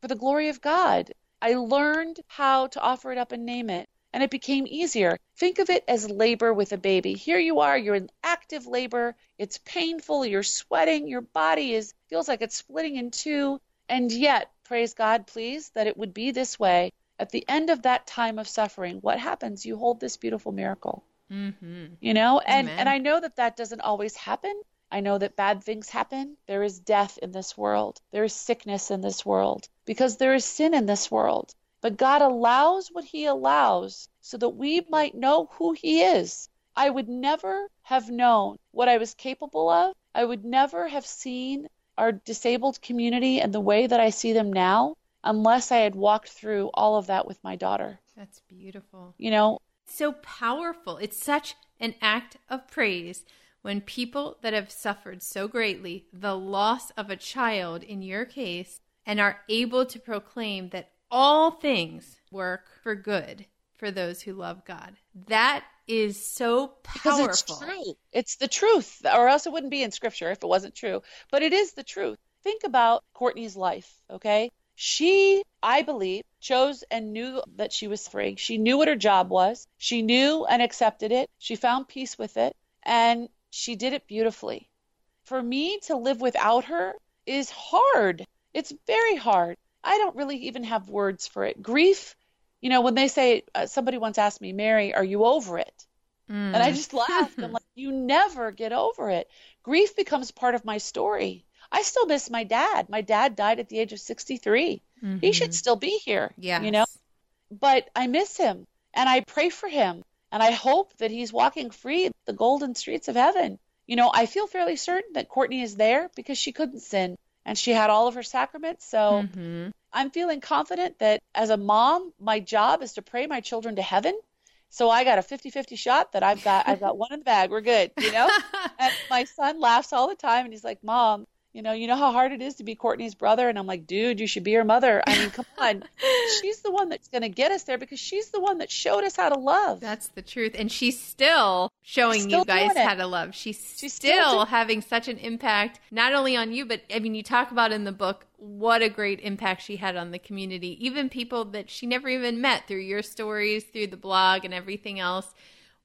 for the glory of God. I learned how to offer it up and name it. And it became easier. Think of it as labor with a baby. Here you are, you're in active labor. It's painful, you're sweating, your body feels like it's splitting in two. And yet, praise God, please, that it would be this way. At the end of that time of suffering, what happens? You hold this beautiful miracle. Mm-hmm. You know, and I know that that doesn't always happen. I know that bad things happen. There is death in this world. There is sickness in this world because there is sin in this world. But God allows what he allows so that we might know who he is. I would never have known what I was capable of. I would never have seen our disabled community and the way that I see them now unless I had walked through all of that with my daughter. That's beautiful. You know, so powerful. It's such an act of praise when people that have suffered so greatly, the loss of a child in your case, and are able to proclaim that all things work for good for those who love God. That is so powerful. Because it's true. It's the truth, or else it wouldn't be in Scripture if it wasn't true. But it is the truth. Think about Courtney's life, okay? She, I believe, chose and knew that she was free. She knew what her job was. She knew and accepted it. She found peace with it, and she did it beautifully. For me to live without her is hard. It's very hard. I don't really even have words for it. Grief, you know, when they say, somebody once asked me, Mary, are you over it? And I just laughed. I'm like, you never get over it. Grief becomes part of my story. I still miss my dad. My dad died at the age of 63. Mm-hmm. He should still be here, you know, but I miss him and I pray for him and I hope that he's walking free in the golden streets of heaven. You know, I feel fairly certain that Courtney is there because she couldn't sin. And she had all of her sacraments. So I'm feeling confident that as a mom, my job is to pray my children to heaven. So I got a 50-50 shot that I've got one in the bag. We're good, you know? And my son laughs all the time. And he's like, Mom, you know how hard it is to be Courtney's brother? And I'm like, dude, you should be her mother. I mean, come on. She's the one that's going to get us there because she's the one that showed us how to love. That's the truth. And she's still showing you guys how to love. She's still having such an impact, not only on you, but I mean, you talk about in the book, what a great impact she had on the community, even people that she never even met through your stories, through the blog and everything else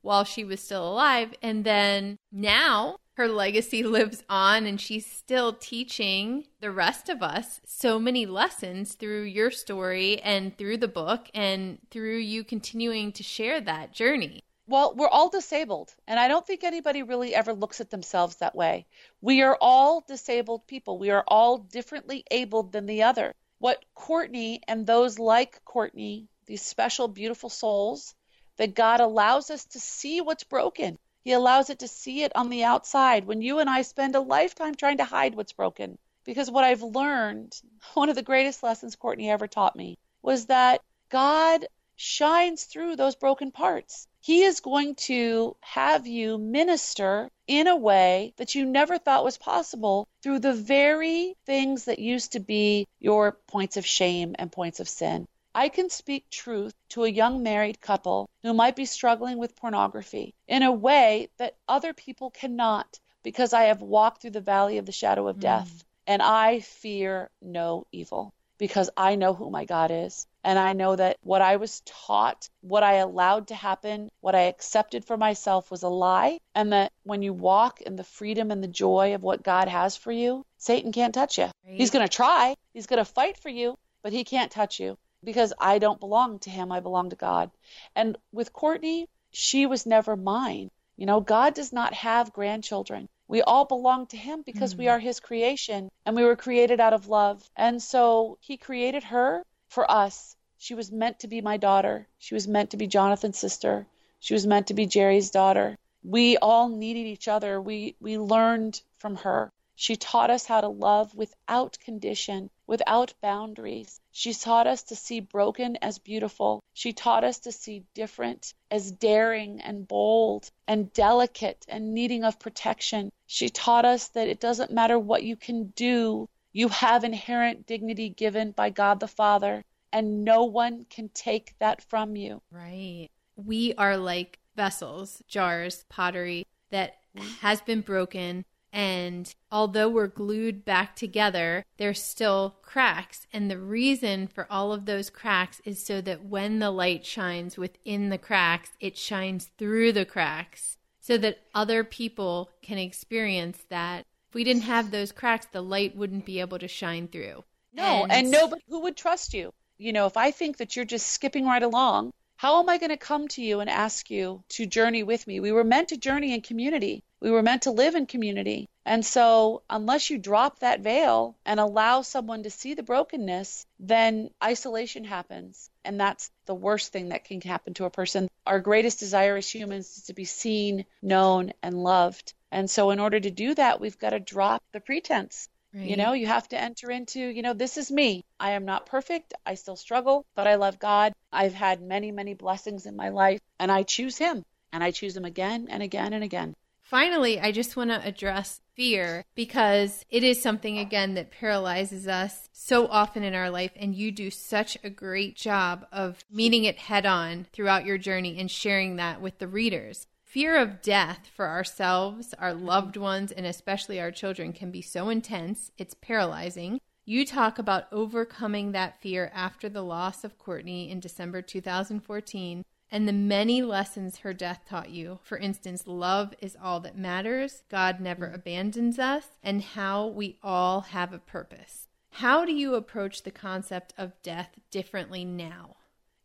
while she was still alive. And then now her legacy lives on and she's still teaching the rest of us so many lessons through your story and through the book and through you continuing to share that journey. Well, we're all disabled and I don't think anybody really ever looks at themselves that way. We are all disabled people. We are all differently abled than the other. What Courtney and those like Courtney, these special, beautiful souls, that God allows us to see what's broken. He allows it to see it on the outside when you and I spend a lifetime trying to hide what's broken. Because what I've learned, one of the greatest lessons Courtney ever taught me, was that God shines through those broken parts. He is going to have you minister in a way that you never thought was possible through the very things that used to be your points of shame and points of sin. I can speak truth to a young married couple who might be struggling with pornography in a way that other people cannot because I have walked through the valley of the shadow of death and I fear no evil because I know who my God is. And I know that what I was taught, what I allowed to happen, what I accepted for myself was a lie. And that when you walk in the freedom and the joy of what God has for you, Satan can't touch you. Right. He's going to try. He's going to fight for you, but he can't touch you. Because I don't belong to him, I belong to God. And with Courtney, she was never mine. You know, God does not have grandchildren. We all belong to him because we are his creation and we were created out of love. And so he created her for us. She was meant to be my daughter. She was meant to be Jonathan's sister. She was meant to be Jerry's daughter. We all needed each other. We learned from her. She taught us how to love without condition, without boundaries. She taught us to see broken as beautiful. She taught us to see different as daring and bold and delicate and needing of protection. She taught us that it doesn't matter what you can do. You have inherent dignity given by God the Father, and no one can take that from you. Right. We are like vessels, jars, pottery that has been broken. And although we're glued back together, there's still cracks. And the reason for all of those cracks is so that when the light shines within the cracks, it shines through the cracks so that other people can experience that. If we didn't have those cracks, the light wouldn't be able to shine through. No, and nobody who would trust you. You know, if I think that you're just skipping right along, how am I going to come to you and ask you to journey with me? We were meant to journey in community. We were meant to live in community. And so unless you drop that veil and allow someone to see the brokenness, then isolation happens. And that's the worst thing that can happen to a person. Our greatest desire as humans is to be seen, known, and loved. And so in order to do that, we've got to drop the pretense. Right. You know, you have to enter into, you know, this is me. I am not perfect. I still struggle, but I love God. I've had many, many blessings in my life, and I choose him. And I choose him again and again and again. Finally, I just want to address fear, because it is something, again, that paralyzes us so often in our life. And you do such a great job of meeting it head on throughout your journey and sharing that with the readers. Fear of death for ourselves, our loved ones, and especially our children can be so intense, it's paralyzing. You talk about overcoming that fear after the loss of Courtney in December 2014 and the many lessons her death taught you. For instance, love is all that matters, God never abandons us, and how we all have a purpose. How do you approach the concept of death differently now?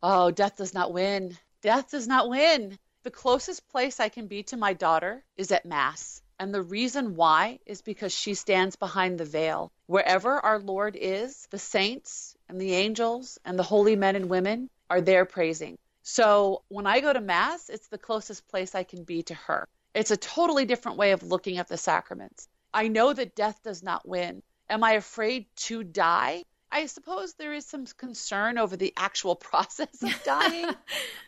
Oh, death does not win. Death does not win. The closest place I can be to my daughter is at Mass. And the reason why is because she stands behind the veil. Wherever our Lord is, the saints and the angels and the holy men and women are there praising. So when I go to Mass, it's the closest place I can be to her. It's a totally different way of looking at the sacraments. I know that death does not win. Am I afraid to die? I suppose there is some concern over the actual process of dying,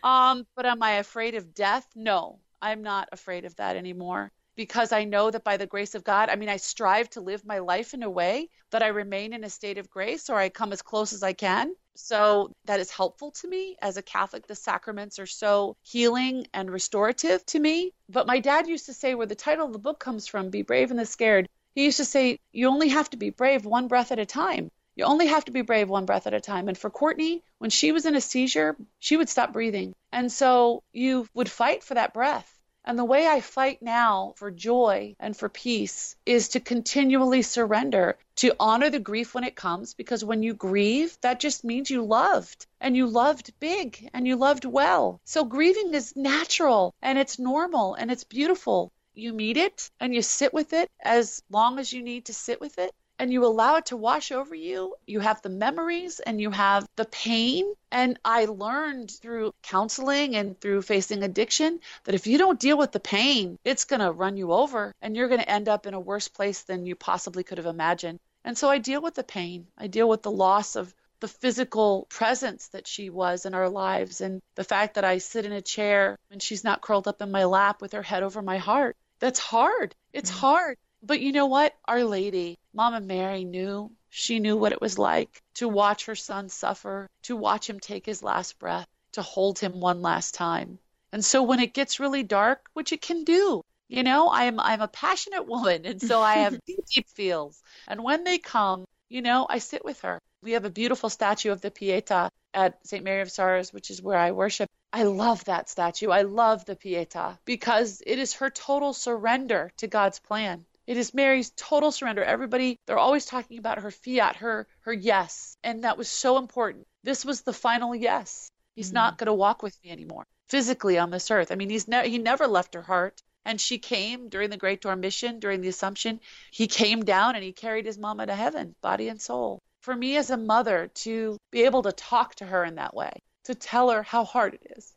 but am I afraid of death? No, I'm not afraid of that anymore, because I know that by the grace of God, I mean, I strive to live my life in a way that I remain in a state of grace, or I come as close as I can. So that is helpful to me. As a Catholic, the sacraments are so healing and restorative to me. But my dad used to say, where the title of the book comes from, Be Brave in the Scared, he used to say, you only have to be brave one breath at a time. You only have to be brave one breath at a time. And for Courtney, when she was in a seizure, she would stop breathing. And so you would fight for that breath. And the way I fight now for joy and for peace is to continually surrender, to honor the grief when it comes, because when you grieve, that just means you loved, and you loved big, and you loved well. So grieving is natural, and it's normal, and it's beautiful. You meet it, and you sit with it as long as you need to sit with it. And you allow it to wash over you. You have the memories and you have the pain. And I learned through counseling and through facing addiction that if you don't deal with the pain, it's going to run you over and you're going to end up in a worse place than you possibly could have imagined. And so I deal with the pain. I deal with the loss of the physical presence that she was in our lives and the fact that I sit in a chair and she's not curled up in my lap with her head over my heart. That's hard. It's hard. But you know what? Our Lady, Mama Mary knew. She knew what it was like to watch her son suffer, to watch him take his last breath, to hold him one last time. And so when it gets really dark, which it can do, you know, I'm a passionate woman. And so I have deep, deep feels. And when they come, you know, I sit with her. We have a beautiful statue of the Pieta at St. Mary of Sorrows, which is where I worship. I love that statue. I love the Pieta because it is her total surrender to God's plan. It is Mary's total surrender. Everybody, they're always talking about her fiat, her yes. And that was so important. This was the final yes. He's not going to walk with me anymore physically on this earth. I mean, he never left her heart. And she came during the Great Dormition, during the Assumption. He came down and he carried his mama to heaven, body and soul. For me as a mother to be able to talk to her in that way, to tell her how hard it is,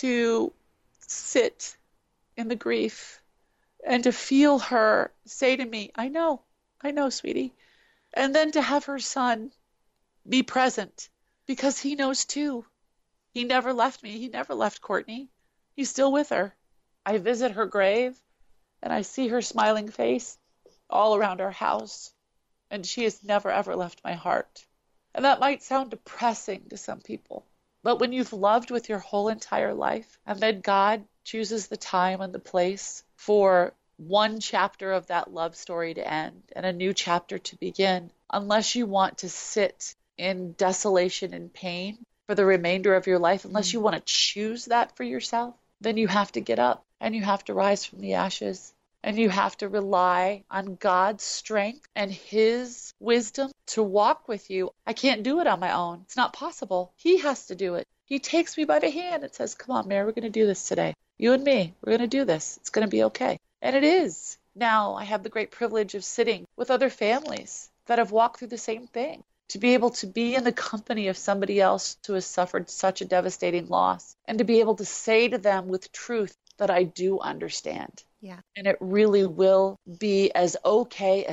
to sit in the grief and to feel her say to me, I know, sweetie. And then to have her son be present because he knows too. He never left me. He never left Courtney. He's still with her. I visit her grave and I see her smiling face all around our house. And she has never, ever left my heart. And that might sound depressing to some people. But when you've loved with your whole entire life, and then God chooses the time and the place for one chapter of that love story to end and a new chapter to begin, unless you want to sit in desolation and pain for the remainder of your life, unless you want to choose that for yourself, then you have to get up and you have to rise from the ashes and you have to rely on God's strength and His wisdom to walk with you. I can't do it on my own. It's not possible. He has to do it. He takes me by the hand and says, come on, Mary, we're going to do this today. You and me, we're going to do this. It's going to be okay. And it is. Now I have the great privilege of sitting with other families that have walked through the same thing. To be able to be in the company of somebody else who has suffered such a devastating loss and to be able to say to them with truth that I do understand. Yeah. And it really will be as okay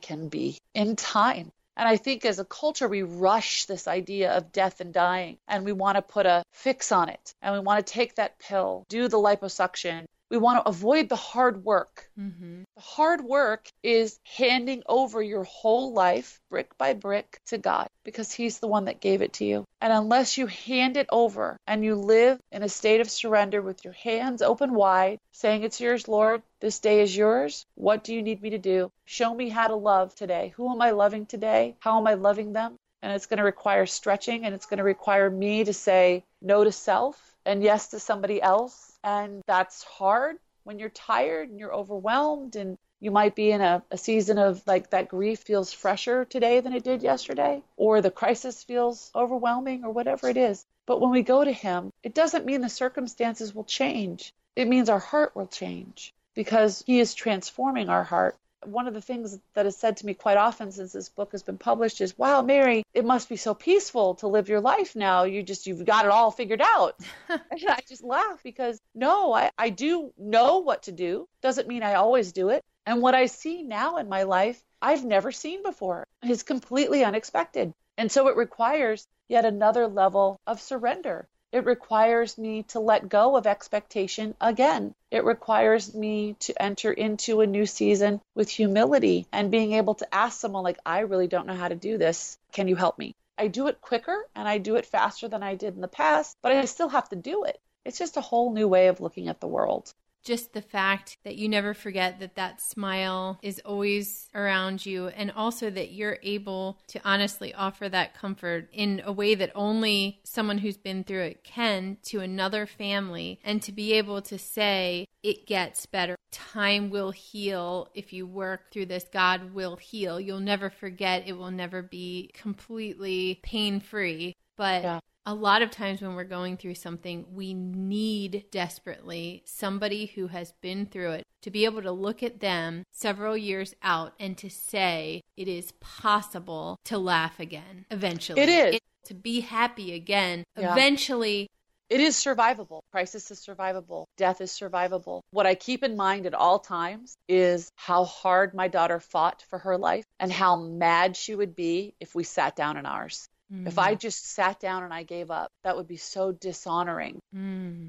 can be in time. And I think as a culture, we rush this idea of death and dying and we want to put a fix on it and we want to take that pill, do the liposuction. We want to avoid the hard work. Mm-hmm. The hard work is handing over your whole life, brick by brick, to God, because He's the one that gave it to you. And unless you hand it over and you live in a state of surrender with your hands open wide, saying, it's yours, Lord, this day is yours. What do you need me to do? Show me how to love today. Who am I loving today? How am I loving them? And it's going to require stretching, and it's going to require me to say no to self and yes to somebody else. And that's hard when you're tired and you're overwhelmed and you might be in a season of like that grief feels fresher today than it did yesterday, or the crisis feels overwhelming or whatever it is. But when we go to Him, it doesn't mean the circumstances will change. It means our heart will change because He is transforming our heart. One of the things that is said to me quite often since this book has been published is, wow, Mary, it must be so peaceful to live your life now. You've got it all figured out. And I just laugh because no, I do know what to do. Doesn't mean I always do it. And what I see now in my life, I've never seen before. It's completely unexpected. And so it requires yet another level of surrender. It requires me to let go of expectation again. It requires me to enter into a new season with humility and being able to ask someone like, I really don't know how to do this. Can you help me? I do it quicker and I do it faster than I did in the past, but I still have to do it. It's just a whole new way of looking at the world. Just the fact that you never forget that that smile is always around you, and also that you're able to honestly offer that comfort in a way that only someone who's been through it can, to another family, and to be able to say, it gets better. Time will heal. If you work through this, God will heal. You'll never forget. It will never be completely pain-free. But yeah. A lot of times when we're going through something, we need desperately somebody who has been through it to be able to look at them several years out and to say it is possible to laugh again eventually. It is. To be happy again eventually. It is survivable. Crisis is survivable. Death is survivable. What I keep in mind at all times is how hard my daughter fought for her life and how mad she would be if we sat down in ours. If I just sat down and I gave up, that would be so dishonoring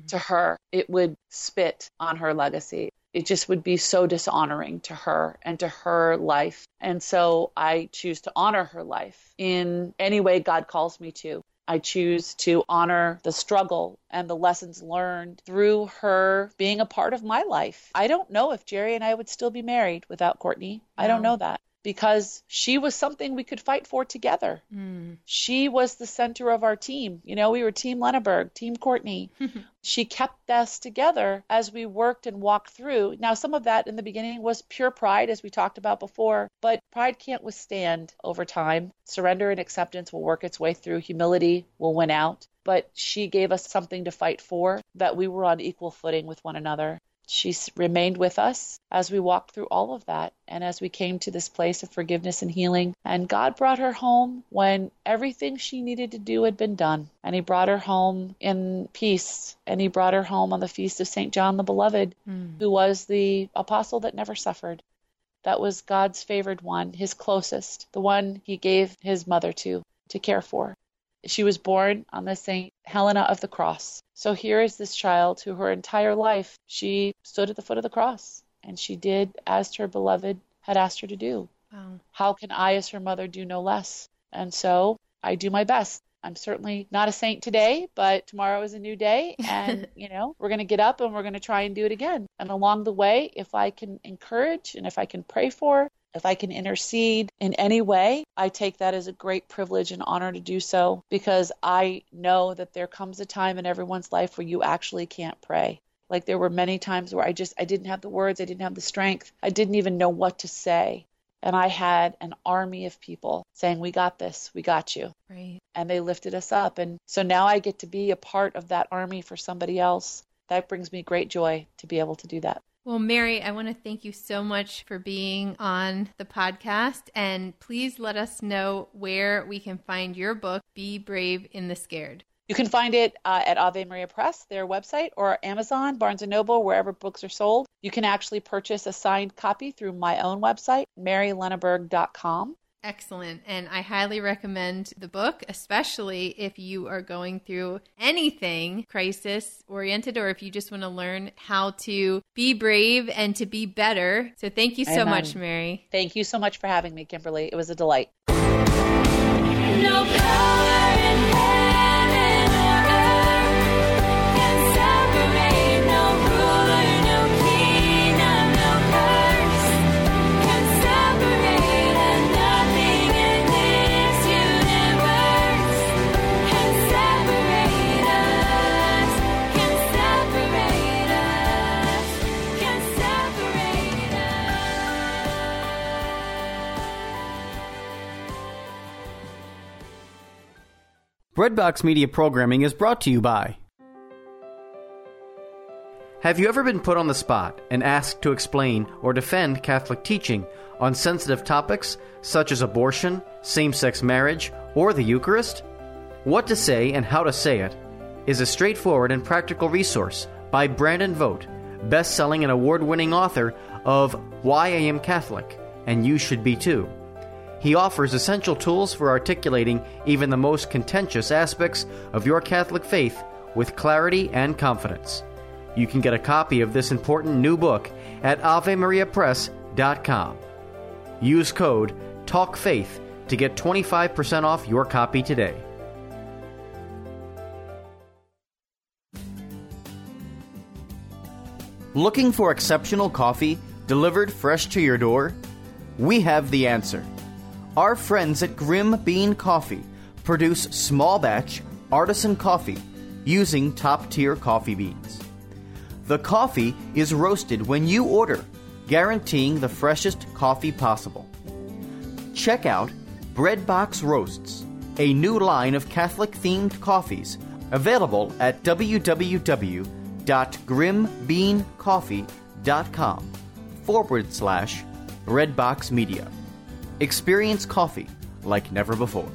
to her. It would spit on her legacy. It just would be so dishonoring to her and to her life. And so I choose to honor her life in any way God calls me to. I choose to honor the struggle and the lessons learned through her being a part of my life. I don't know if Jerry and I would still be married without Courtney. No. I don't know that. Because she was something we could fight for together. She was the center of our team. You know, we were Team Lenaburg, Team Courtney. She kept us together as we worked and walked through. Now, some of that in the beginning was pure pride, as we talked about before, but pride can't withstand over time. Surrender and acceptance will work its way through. Humility will win out. But she gave us something to fight for, that we were on equal footing with one another. She remained with us as we walked through all of that and as we came to this place of forgiveness and healing. And God brought her home when everything she needed to do had been done. And he brought her home in peace. And he brought her home on the feast of St. John the Beloved, who was the apostle that never suffered. That was God's favored one, his closest, the one he gave his mother to care for. She was born on the St. Helena of the Cross. So here is this child who her entire life, she stood at the foot of the cross and she did as her beloved had asked her to do. Wow. How can I as her mother do no less? And so I do my best. I'm certainly not a saint today, but tomorrow is a new day and, we're going to get up and we're going to try and do it again. And along the way, if I can encourage and if I can pray for, if I can intercede in any way, I take that as a great privilege and honor to do so, because I know that there comes a time in everyone's life where you actually can't pray. Like there were many times where I didn't have the words, I didn't have the strength, I didn't even know what to say. And I had an army of people saying, we got this, we got you. Right. And they lifted us up. And so now I get to be a part of that army for somebody else. That brings me great joy to be able to do that. Well, Mary, I want to thank you so much for being on the podcast. And please let us know where we can find your book, Be Brave in the Scared. You can find it at Ave Maria Press, their website, or Amazon, Barnes & Noble, wherever books are sold. You can actually purchase a signed copy through my own website, marylenaburg.com. Excellent. And I highly recommend the book, especially if you are going through anything crisis oriented, or if you just want to learn how to be brave and to be better. So thank you so much, Mary. Thank you so much for having me, Kimberly. It was a delight. No power in heaven or earth can separate, no ruler, no kingdom, no curse can separate, and nothing in this universe can separate us, can separate us, can separate us. Redbox Media Programming is brought to you by... Have you ever been put on the spot and asked to explain or defend Catholic teaching on sensitive topics such as abortion, same-sex marriage, or the Eucharist? What to Say and How to Say It is a straightforward and practical resource by Brandon Vogt, best-selling and award-winning author of Why I Am Catholic and You Should Be Too. He offers essential tools for articulating even the most contentious aspects of your Catholic faith with clarity and confidence. You can get a copy of this important new book at AveMariaPress.com. Use code TALKFAITH to get 25% off your copy today. Looking for exceptional coffee delivered fresh to your door? We have the answer. Our friends at Grim Bean Coffee produce small batch artisan coffee using top-tier coffee beans. The coffee is roasted when you order, guaranteeing the freshest coffee possible. Check out Breadbox Roasts, a new line of Catholic-themed coffees available at www.grimbeancoffee.com/Breadbox Media. Experience coffee like never before.